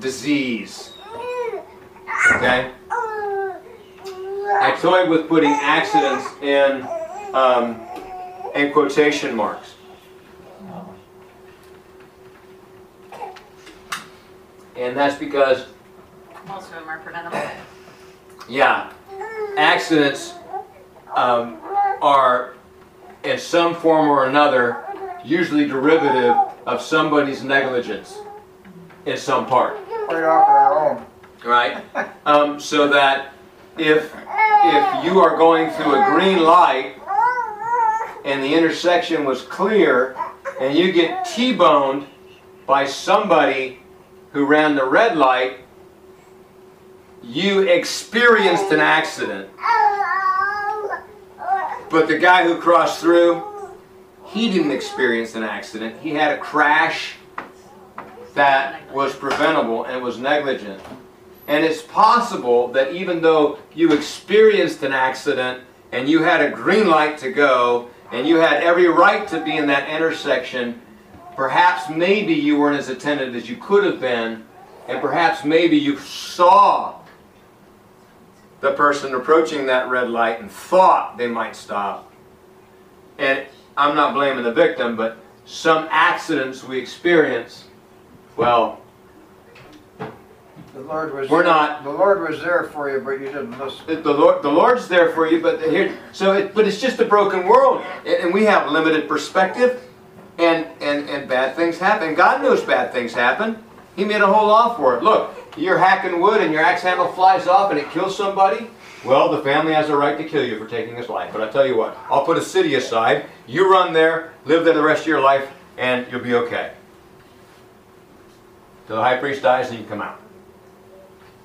disease. Okay? I toyed with putting accidents in quotation marks. And that's because most of them are preventable. Yeah. Accidents are, in some form or another, usually derivative of somebody's negligence in some part. Right off our own. Right? So that if you are going through a green light and the intersection was clear and you get T-boned by somebody who ran the red light, you experienced an accident, but the guy who crossed through, he didn't experience an accident. He had a crash that was preventable and was negligent. And it's possible that even though you experienced an accident and you had a green light to go and you had every right to be in that intersection, perhaps maybe you weren't as attentive as you could have been, and perhaps maybe you saw the person approaching that red light and thought they might stop. And I'm not blaming the victim, but some accidents we experience, well, the Lord was the Lord was there for you, but you didn't listen. The Lord's there for you, but but it's just a broken world, and we have limited perspective, and bad things happen. God knows bad things happen. He made a whole law for it. Look, you're hacking wood and your axe handle flies off and it kills somebody. Well, the family has a right to kill you for taking this life. But I tell you what, I'll put a city aside. You run there, live there the rest of your life, and you'll be okay. Till the high priest dies and you come out.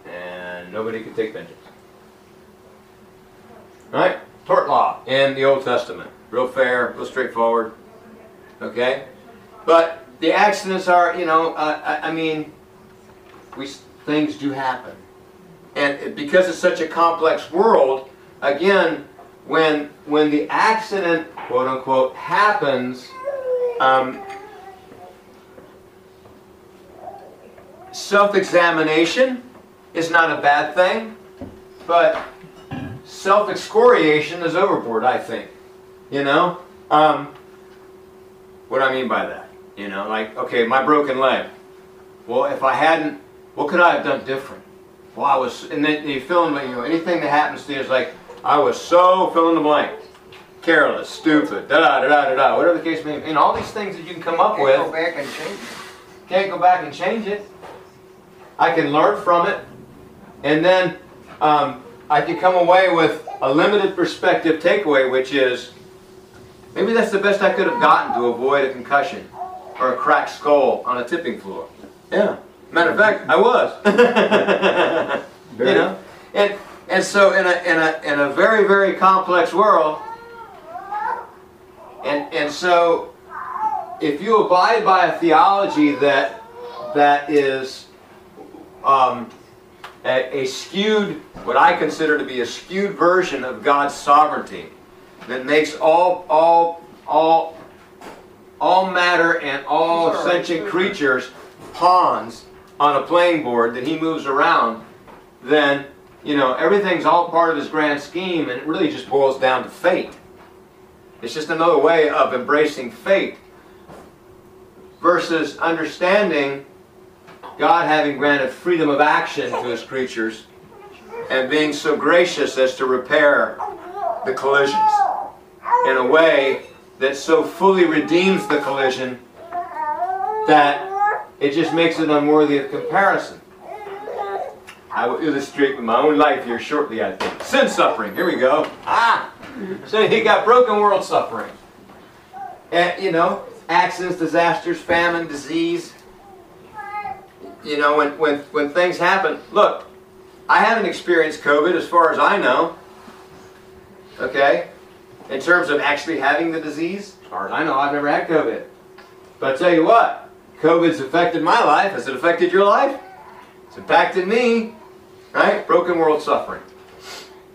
And nobody can take vengeance. Right? Tort law in the Old Testament. Real fair, real straightforward. Okay? But the accidents are, you know, I mean, things do happen. And because it's such a complex world, again, when the accident, quote unquote, happens, self-examination is not a bad thing, but self-excoriation is overboard, I think. You know? What do I mean by that? You know, like, okay, my broken leg. Well, if I hadn't, what could I have done different? Well, I was, and then you fill in, you know, anything that happens to you is like, I was so fill in the blank. Careless, stupid, da-da-da-da-da-da, whatever the case may be. And all these things that you can come up with. Can't go back and change it. Can't go back and change it. I can learn from it. And then I could come away with a limited perspective takeaway, which is maybe that's the best I could have gotten to avoid a concussion or a cracked skull on a tipping floor. Yeah. Matter of fact, I was. You know? And so in a very, very complex world, and so if you abide by a theology that is a skewed, what I consider to be a skewed version of God's sovereignty, that makes all matter and all sentient creatures pawns on a playing board that he moves around, then, you know, everything's all part of his grand scheme, and it really just boils down to fate. It's just another way of embracing fate versus understanding God having granted freedom of action to his creatures and being so gracious as to repair the collisions in a way that so fully redeems the collision that it just makes it unworthy of comparison. I will illustrate with my own life here shortly, I think. Sin suffering, here we go. Ah! So he got broken world suffering. And, you know, accidents, disasters, famine, disease. You know, when things happen. Look, I haven't experienced COVID as far as I know. Okay? In terms of actually having the disease, as far as I know, I've never had COVID. But I tell you what, COVID's affected my life. Has it affected your life? It's impacted me. Right? Broken world suffering.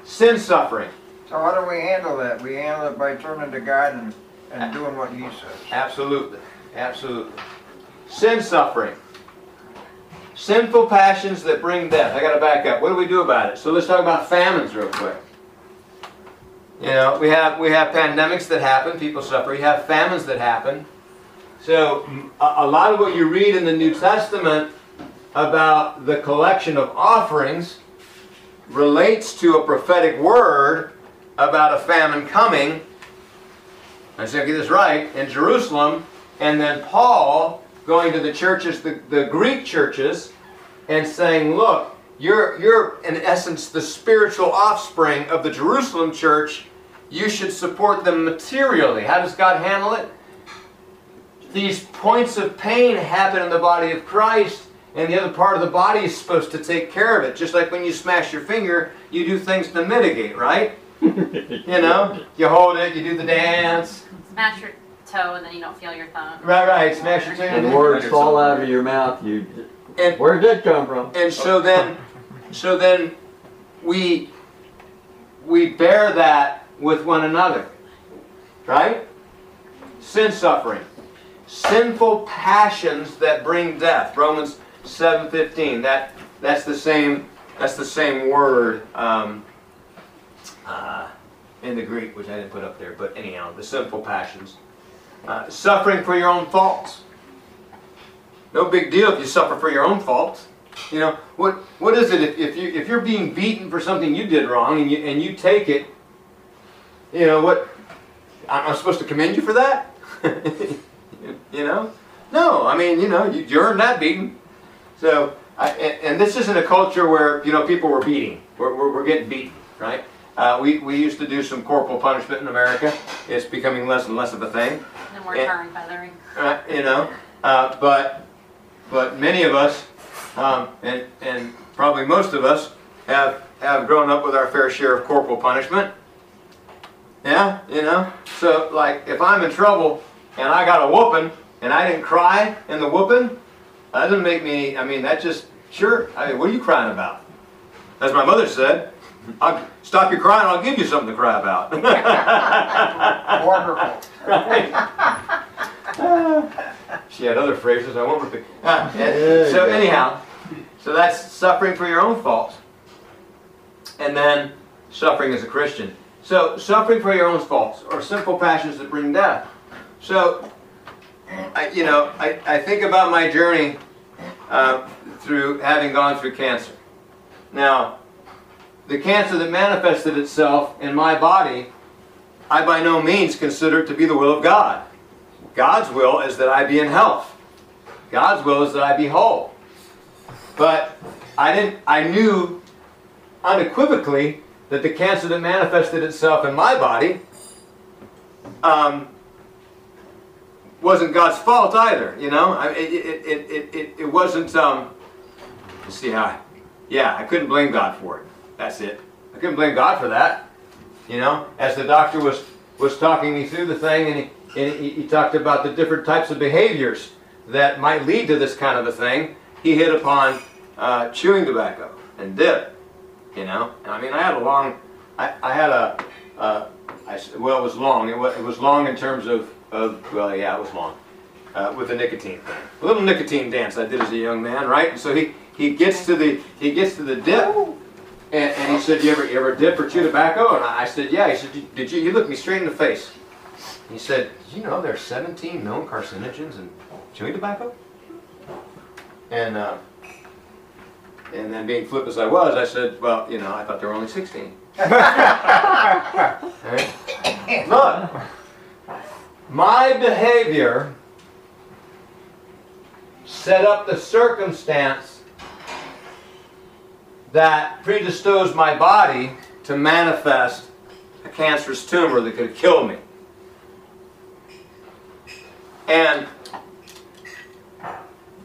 Sin suffering. So how do we handle that? We handle it by turning to God and doing what he says. Absolutely. Absolutely. Sin suffering. Sinful passions that bring death. I got to back up. What do we do about it? So let's talk about famines real quick. You know, we have pandemics that happen. People suffer. You have famines that happen. So a lot of what you read in the New Testament about the collection of offerings relates to a prophetic word about a famine coming, I said, get this right, in Jerusalem, and then Paul going to the churches, the Greek churches, and saying, look, you're in essence the spiritual offspring of the Jerusalem church. You should support them materially. How does God handle it? These points of pain happen in the body of Christ, and the other part of the body is supposed to take care of it. Just like when you smash your finger, you do things to mitigate, right? You know, you hold it, you do the dance. Smash your toe and then you don't feel your thumb. Right, right, smash your toe. And words fall out of your mouth. Where did it come from? And so then we bear that with one another, right? Sin suffering. Sinful passions that bring death. Romans 7:15. That's the same word in the Greek, which I didn't put up there, but anyhow, the sinful passions. Suffering for your own faults. No big deal if you suffer for your own faults. You know, what is it if you're being beaten for something you did wrong and you take it, you know, what, I'm supposed to commend you for that? You know? No, I mean, you know, you earned that beating. So, and this isn't a culture where, you know, people were beating. We're getting beaten, right? We used to do some corporal punishment in America. It's becoming less and less of a thing. No more tar and feathering. You know, but many of us, and probably most of us, have grown up with our fair share of corporal punishment. Yeah, you know? So, like, if I'm in trouble and I got a whooping, and I didn't cry in the whooping, that doesn't make me, I mean, that just, sure, I mean, what are you crying about? As my mother said, I'll stop your crying, I'll give you something to cry about. Wonderful. Right? She had other phrases, I won't repeat. So anyhow, so that's suffering for your own faults. And then suffering as a Christian. So suffering for your own faults, or sinful passions that bring death. So, I think about my journey through having gone through cancer. Now, the cancer that manifested itself in my body, I by no means consider to be the will of God. God's will is that I be in health. God's will is that I be whole. But I knew unequivocally that the cancer that manifested itself in my body wasn't God's fault either, you know? It wasn't, let's see how, yeah, I couldn't blame God for it. That's it. I couldn't blame God for that, you know? As the doctor was talking me through the thing, and he talked about the different types of behaviors that might lead to this kind of a thing, he hit upon chewing tobacco and dip, you know? And I mean, I had a long, well, it was long. It was long in terms of well, yeah, it was long. With the nicotine thing. A little nicotine dance I did as a young man, right? And so he gets to the dip, and he said, you ever dip or chew tobacco? And I said, yeah. He said, you looked me straight in the face. And he said, you know there are 17 known carcinogens in chewing tobacco? And then being flip as I was, I said, well, you know, I thought there were only 16. Right? Look, my behavior set up the circumstance that predisposed my body to manifest a cancerous tumor that could kill me. And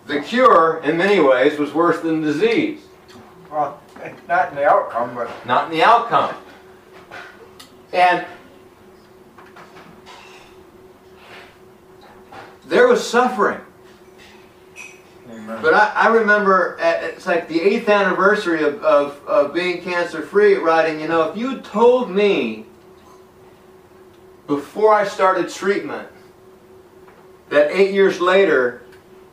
the cure, in many ways, was worse than disease. Well, not in the outcome, but... Not in the outcome. And there was suffering. Amen. But I remember, it's like the 8th anniversary of being cancer-free, writing, you know, if you told me before I started treatment that 8 years later,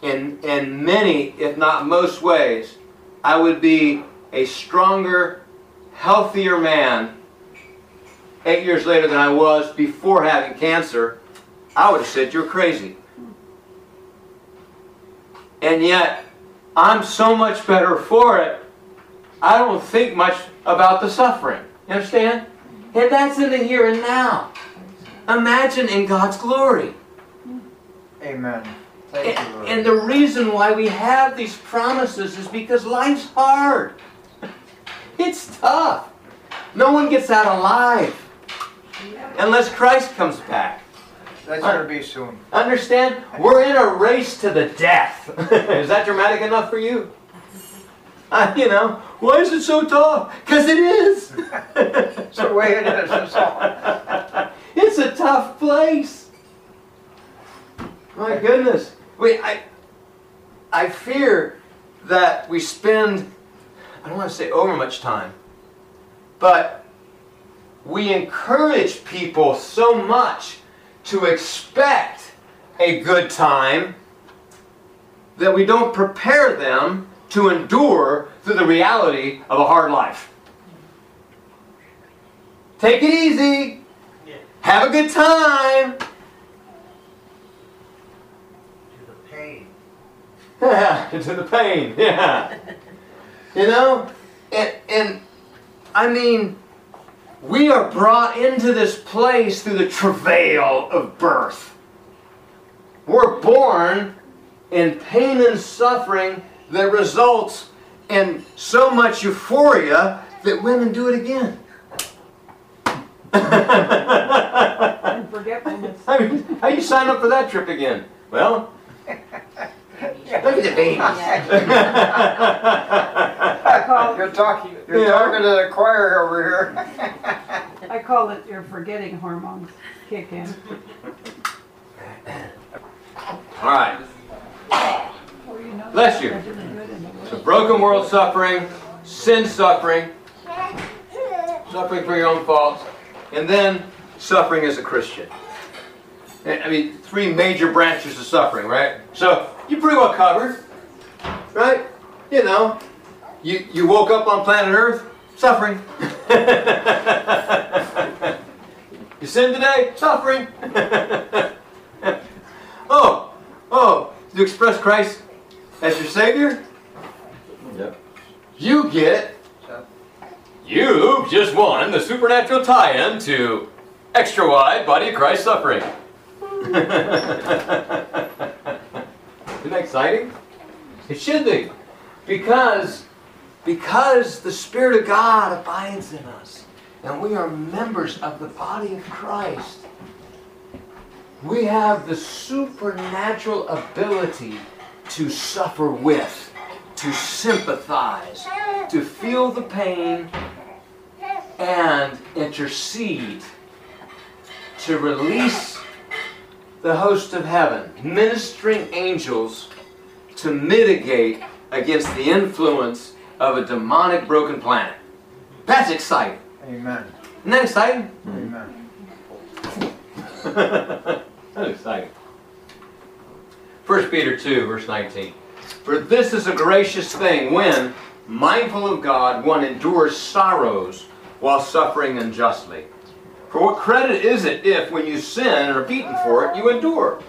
in many, if not most ways, I would be a stronger, healthier man 8 years later than I was before having cancer, I would have said, you're crazy. And yet, I'm so much better for it, I don't think much about the suffering. You understand? And that's in the here and now. Imagine in God's glory. Amen. And the reason why we have these promises is because life's hard. It's tough. No one gets out alive unless Christ comes back. That's going to be soon. Understand? We're in a race to the death. Is that dramatic enough for you? You know, why is it so tough? Because it is. It's the way it is. It's a tough place. My goodness. I fear that we spend, I don't want to say over much time, but we encourage people so much to expect a good time that we don't prepare them to endure through the reality of a hard life. Take it easy. Yeah. Have a good time. To the pain, yeah. You know, and I mean, we are brought into this place through the travail of birth. We're born in pain and suffering that results in so much euphoria that women do it again. And forgetfulness. I mean, how do you sign up for that trip again? Well... Look at the veins. You're talking to the choir over here. I call it your forgetting hormones kick in. All right. Bless you. So broken world suffering, sin suffering, suffering for your own faults, and then suffering as a Christian. I mean, three major branches of suffering, right? So you're pretty well covered, right? You know, you woke up on planet Earth, suffering. You sinned today, suffering. Oh, you express Christ as your Savior? Yep. You get, you just won the supernatural tie-in to extra wide body of Christ suffering. Isn't that exciting? It should be, because because the Spirit of God abides in us and we are members of the body of Christ, we have the supernatural ability to suffer with, to sympathize, to feel the pain, and intercede, to release the host of heaven, ministering angels, to mitigate against the influence of a demonic broken planet. That's exciting. Amen. Isn't that exciting? Amen. That's exciting. 1 Peter 2, verse 19. For this is a gracious thing when, mindful of God, one endures sorrows while suffering unjustly. For what credit is it if, when you sin and are beaten for it, you endure?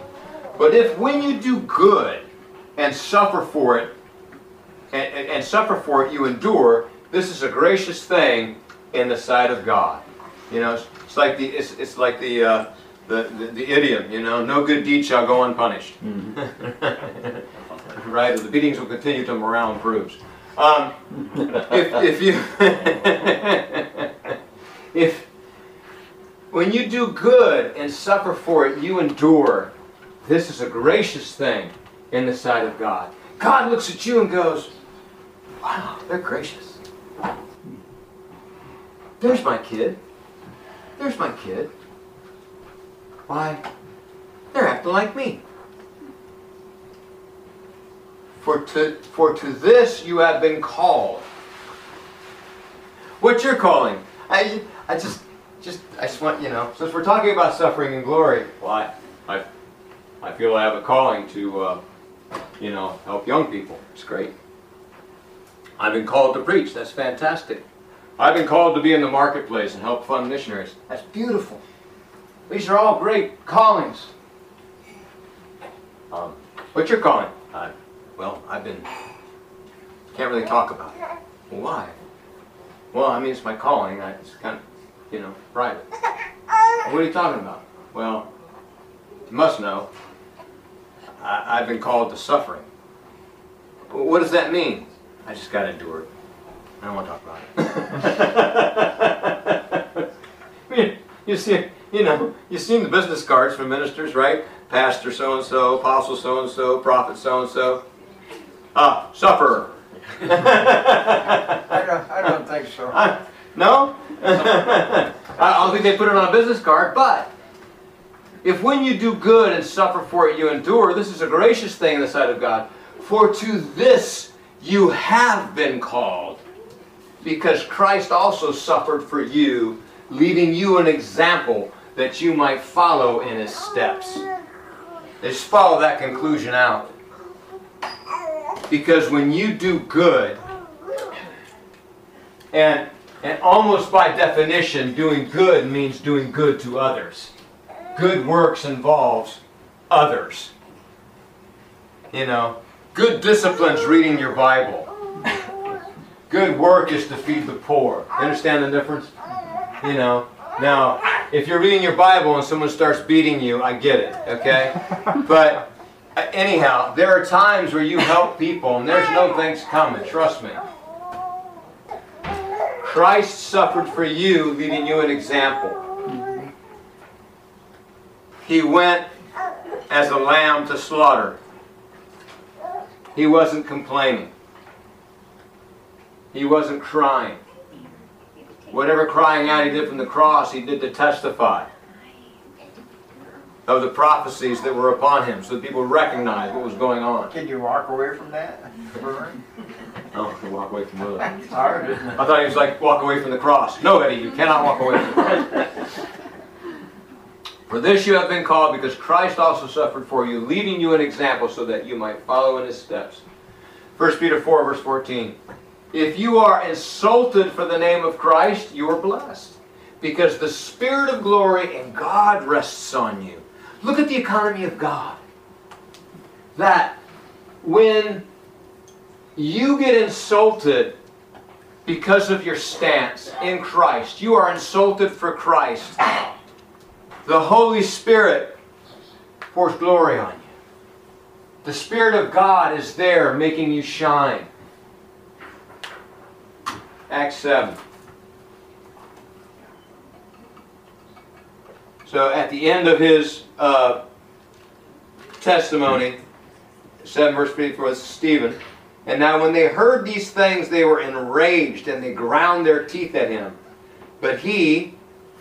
But if when you do good and suffer for it, you endure, this is a gracious thing in the sight of God. You know, it's like the idiom, you know, no good deed shall go unpunished. Mm-hmm. Right? The beatings will continue till morale improves. When you do good and suffer for it, you endure. This is a gracious thing in the sight of God. God looks at you and goes, wow, they're gracious. There's my kid. There's my kid. Why? They're acting like me. For to this you have been called. What's your calling? I just want, you know, since we're talking about suffering and glory, why? Well, I feel I have a calling to, you know, help young people. It's great. I've been called to preach. That's fantastic. I've been called to be in the marketplace and help fund missionaries. That's beautiful. These are all great callings. What's your calling? Well, can't really talk about it. Well, why? Well, I mean, it's my calling. It's kind of, you know, private. What are you talking about? Well, you must know, I've been called to suffering. What does that mean? I just got to endure it. I don't want to talk about it. I mean, you see, you know, you've seen the business cards from ministers, right? Pastor so-and-so, apostle so-and-so, prophet so-and-so. Ah, sufferer. I don't think so. No? I don't think they put it on a business card, but if when you do good and suffer for it you endure, this is a gracious thing in the sight of God. For to this you have been called, because Christ also suffered for you, leaving you an example that you might follow in His steps. They just follow that conclusion out. Because when you do good, and almost by definition, doing good means doing good to others. Good works involves others. You know, good discipline's reading your Bible. Good work is to feed the poor. You understand the difference? You know, now, if you're reading your Bible and someone starts beating you, I get it, okay? But anyhow, there are times where you help people and there's no thanks coming, trust me. Christ suffered for you, leaving you an example. He went as a lamb to slaughter. He wasn't complaining. He wasn't crying. Whatever crying out He did from the cross, He did to testify of the prophecies that were upon Him, so that people recognized what was going on. Can you walk away from that? Oh, I walk away from Willow. It's hard, isn't it? I thought he was like, walk away from the cross. No, Eddie, you cannot walk away from the cross. For this you have been called, because Christ also suffered for you, leaving you an example so that you might follow in His steps. 1 Peter 4, verse 14. If you are insulted for the name of Christ, you are blessed, because the Spirit of glory and God rests on you. Look at the economy of God. That when you get insulted because of your stance in Christ, you are insulted for Christ, the Holy Spirit pours glory on you. The Spirit of God is there making you shine. Acts 7. So at the end of his testimony, 7 verse 54, this is Stephen. And now when they heard these things, they were enraged, and they ground their teeth at him. But he,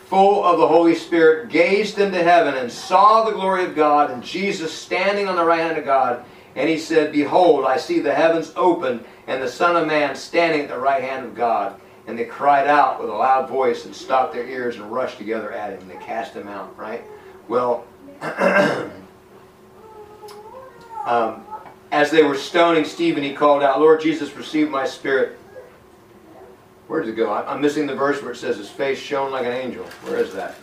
full of the Holy Spirit, gazed into heaven and saw the glory of God and Jesus standing on the right hand of God. And he said, Behold, I see the heavens opened and the Son of Man standing at the right hand of God. And they cried out with a loud voice and stopped their ears and rushed together at him. And they cast him out, right? Well, as they were stoning Stephen, he called out, Lord Jesus, receive my spirit. Where does it go? I'm missing the verse where it says his face shone like an angel. Where is that?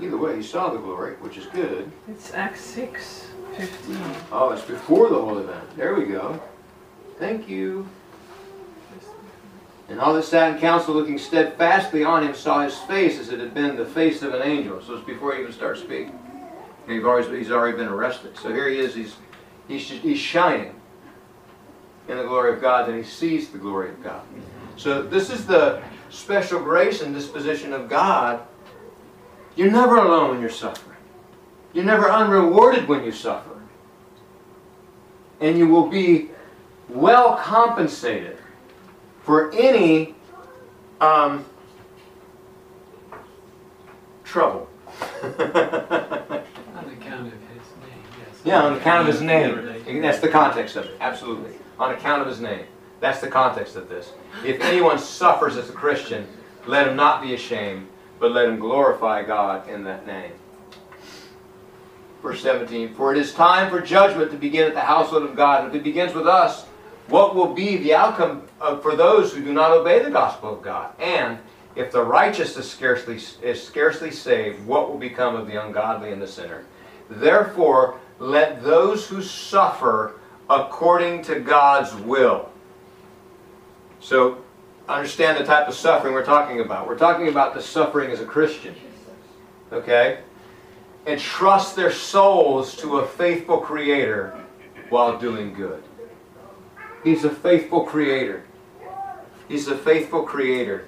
Either way, he saw the glory, which is good. It's Acts 6:15. Oh, it's before the whole event. There we go. Thank you. And all that sat in council, looking steadfastly on him, saw his face as it had been the face of an angel. So it's before he even starts speaking. And he's already been arrested. So here he is. He's shining in the glory of God, and he sees the glory of God. So this is the special grace and disposition of God. You're never alone when you're suffering. You're never unrewarded when you suffer. And you will be well compensated for any trouble. On account of his name, yes. Yeah, on account of his name. That's the context of it, absolutely. On account of his name. That's the context of this. If anyone suffers as a Christian, let him not be ashamed, but let him glorify God in that name. Verse 17, for it is time for judgment to begin at the household of God. If it begins with us, what will be the outcome for those who do not obey the gospel of God? And if the righteous is scarcely saved, what will become of the ungodly and the sinner? Therefore, let those who suffer according to God's will. So, understand the type of suffering we're talking about. We're talking about the suffering as a Christian. Okay? Entrust their souls to a faithful Creator while doing good. He's a faithful Creator. He's a faithful Creator.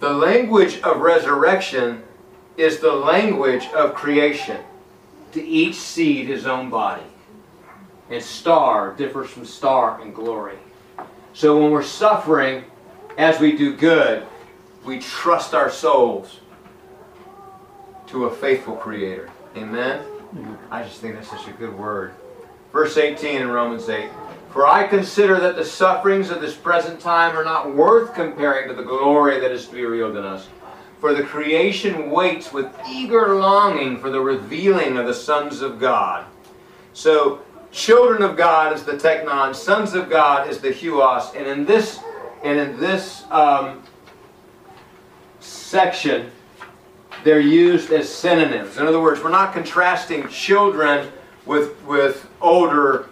The language of resurrection is the language of creation. To each seed his own body. And star differs from star in glory. So when we're suffering, as we do good, we trust our souls to a faithful Creator. Amen? I just think that's such a good word. Verse 18 in Romans 8. For I consider that the sufferings of this present time are not worth comparing to the glory that is to be revealed in us. For the creation waits with eager longing for the revealing of the sons of God. So, children of God is the technon, sons of God is the huios, and in this section, they're used as synonyms. In other words, we're not contrasting children with older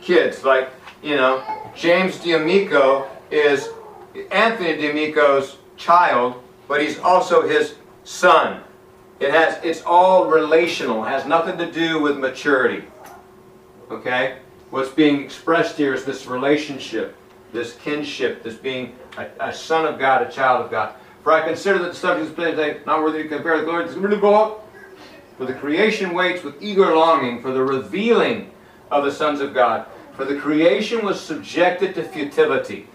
kids, like, you know, James D'Amico is Anthony D'Amico's child, but he's also his son. It's all relational. It has nothing to do with maturity. Okay? What's being expressed here is this relationship, this kinship, this being a son of God, a child of God. For I consider that the subject of this present time not worthy to compare the glory that's going to go up. For the creation waits with eager longing for the revealing of the sons of God. For the creation was subjected to futility,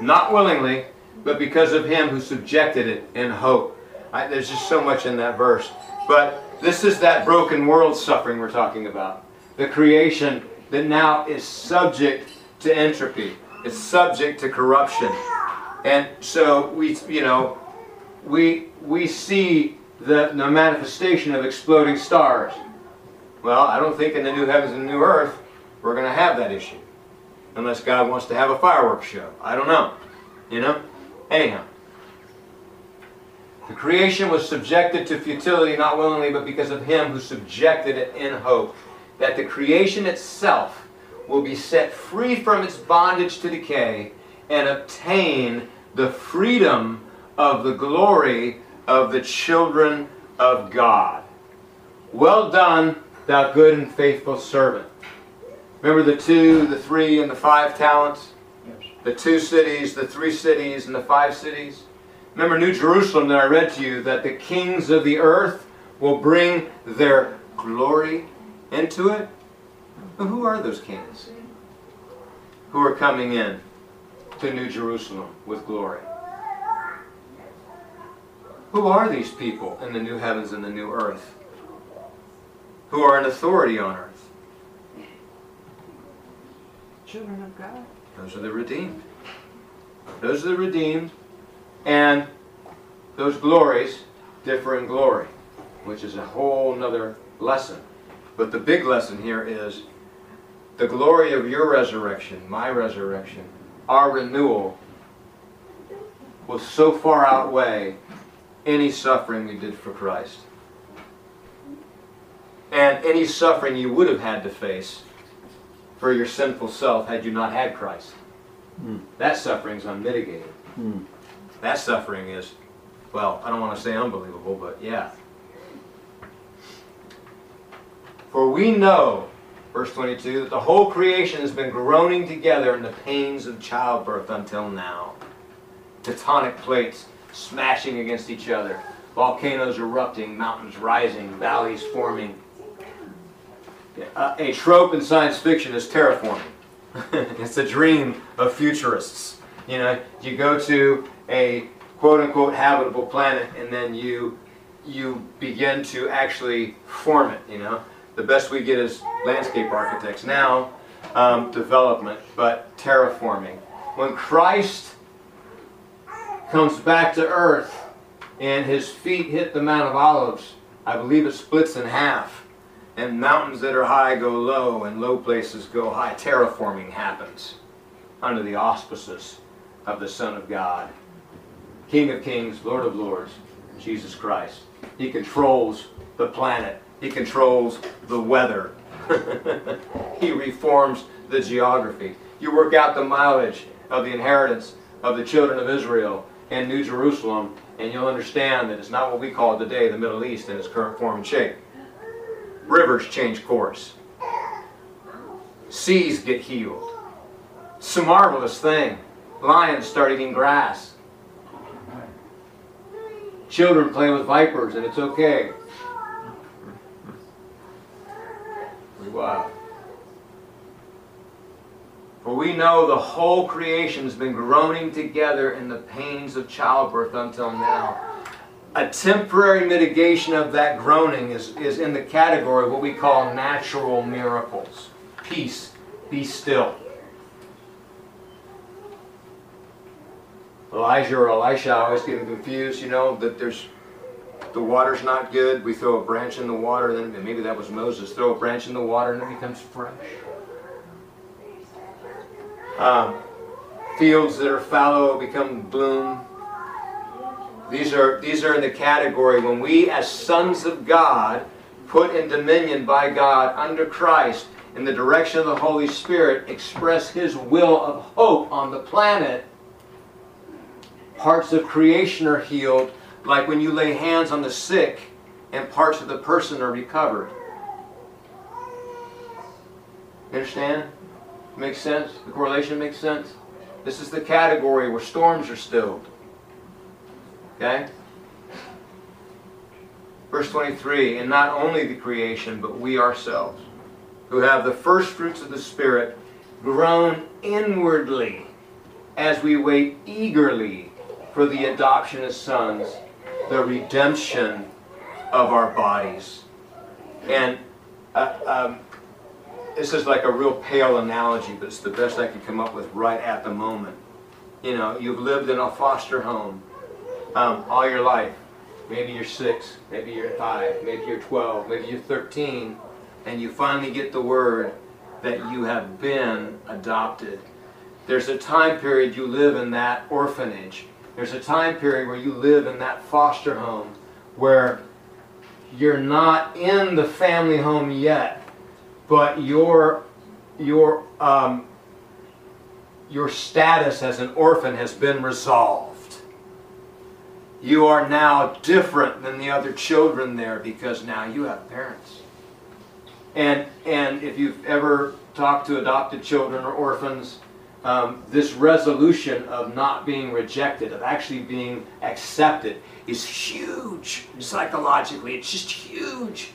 not willingly, but because of him who subjected it in hope. There's just so much in that verse. But this is that broken world suffering we're talking about. The creation that now is subject to entropy. It's subject to corruption. And so we see the manifestation of exploding stars. Well, I don't think in the new heavens and the new earth we're going to have that issue. Unless God wants to have a fireworks show. I don't know. You know? Anyhow. The creation was subjected to futility, not willingly, but because of him who subjected it in hope, that the creation itself will be set free from its bondage to decay and obtain the freedom of the glory of the children of God. Well done, thou good and faithful servant. Remember the 2, the 3, and the 5 talents? Yes. The 2 cities, the 3 cities, and the 5 cities? Remember New Jerusalem that I read to you, that the kings of the earth will bring their glory into it? But who are those kings who are coming in to New Jerusalem with glory? Who are these people in the new heavens and the new earth who are in authority on earth? Children of God. Those are the redeemed. Those are the redeemed, and those glories differ in glory, which is a whole nother lesson. But the big lesson here is the glory of your resurrection, my resurrection, our renewal will so far outweigh any suffering we did for Christ. And any suffering you would have had to face for your sinful self had you not had Christ. That suffering is unmitigated. That suffering is, well, I don't want to say unbelievable, but yeah. For we know, verse 22, that the whole creation has been groaning together in the pains of childbirth until now. Tectonic plates smashing against each other, volcanoes erupting, mountains rising, valleys forming. A trope in science fiction is terraforming. It's a dream of futurists. You know, you go to a quote-unquote habitable planet and then you begin to actually form it, you know. The best we get is landscape architects now, development, but terraforming. When Christ comes back to earth and his feet hit the Mount of Olives, I believe it splits in half, and mountains that are high go low and low places go high. Terraforming happens under the auspices of the Son of God, King of Kings, Lord of Lords, Jesus Christ. He controls the planet. He controls the weather. He reforms the geography. You work out the mileage of the inheritance of the children of Israel in New Jerusalem, and you'll understand that it's not what we call today the Middle East in its current form and shape. Rivers change course. Seas get healed. It's a marvelous thing. Lions start eating grass. Children play with vipers, and it's okay. Wow. For we know the whole creation has been groaning together in the pains of childbirth until now. A temporary mitigation of that groaning is in the category of what we call natural miracles. Peace, be still. Elijah or Elisha, I always get confused, you know, that there's the water's not good, we throw a branch in the water, then maybe that was Moses, throw a branch in the water and it becomes fresh. Fields that are fallow become bloom. These are in the category when we as sons of God, put in dominion by God under Christ, in the direction of the Holy Spirit, express His will of hope on the planet, parts of creation are healed. Like when you lay hands on the sick and parts of the person are recovered. You understand? Makes sense? The correlation makes sense? This is the category where storms are stilled. Okay? Verse 23, and not only the creation, but we ourselves, who have the first fruits of the Spirit, grown inwardly as we wait eagerly for the adoption as sons, the redemption of our bodies. And this is like a real pale analogy, but it's the best I can come up with right at the moment. You know, you've lived in a foster home all your life. Maybe you're 6, maybe you're 5, maybe you're 12, maybe you're 13, and you finally get the word that you have been adopted. There's a time period you live in that orphanage. There's a time period where you live in that foster home where you're not in the family home yet, but your status as an orphan has been resolved. You are now different than the other children there because now you have parents. And if you've ever talked to adopted children or orphans, this resolution of not being rejected, of actually being accepted, is huge psychologically. It's just huge.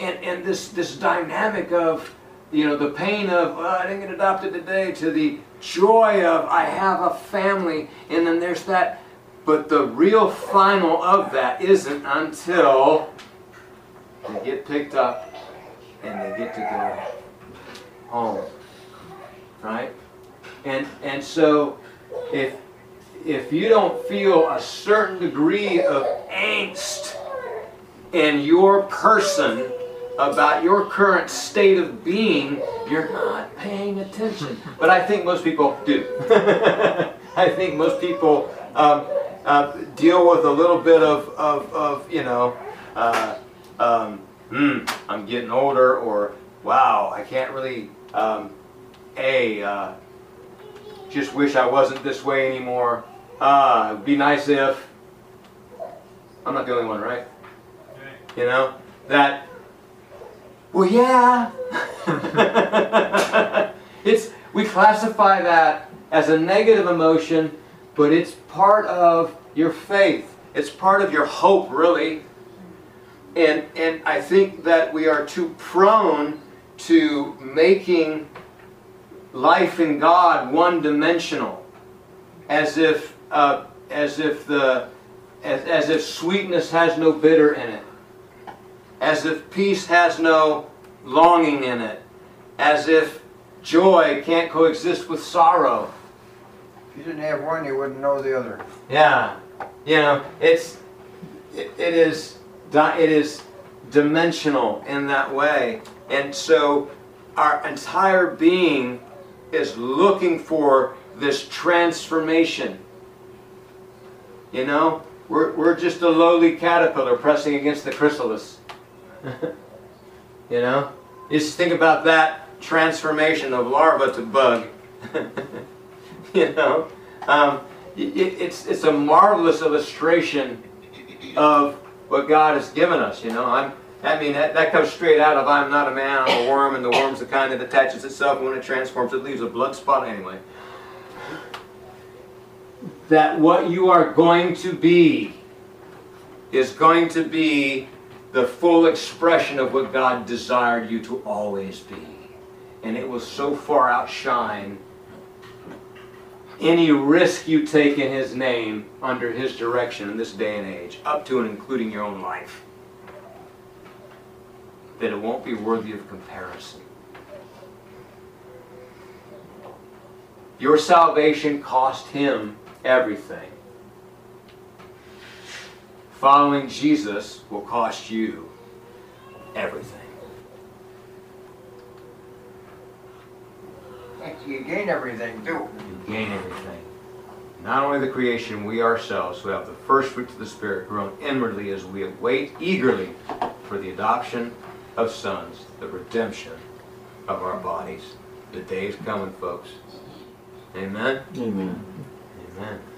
And this dynamic of, you know, the pain of, oh, I didn't get adopted today, to the joy of, I have a family, and then there's that. But the real final of that isn't until they get picked up and they get to go home, right? And so if you don't feel a certain degree of angst in your person about your current state of being, you're not paying attention. But I think most people do. I think most people deal with a little bit of you know, I'm getting older, or wow, I can't really, just wish I wasn't this way anymore. It'd be nice if, I'm not the only one, right? You know, that, well, yeah. We classify that as a negative emotion, but it's part of your faith. It's part of your hope, really. And I think that we are too prone to making life in God one-dimensional, as if sweetness has no bitter in it, as if peace has no longing in it, as if joy can't coexist with sorrow. If you didn't have one, you wouldn't know the other. Yeah, you know, it is dimensional in that way, and so our entire being is looking for this transformation. You know, we're just a lowly caterpillar pressing against the chrysalis. You know, you just think about that transformation of larva to bug. You know, it's a marvelous illustration of what God has given us. You know, that comes straight out of I'm not a man, I'm a worm, and the worm's the kind that attaches itself, and when it transforms, it leaves a blood spot anyway. That what you are going to be is going to be the full expression of what God desired you to always be. And it will so far outshine any risk you take in His name under His direction in this day and age, up to and including your own life, that it won't be worthy of comparison. Your salvation cost Him everything. Following Jesus will cost you everything. You gain everything, too. You gain everything. Not only the creation, we ourselves who have the first fruits of the Spirit grown inwardly as we await eagerly for the adoption of sons, the redemption of our bodies. The day's coming, folks. Amen? Amen. Amen.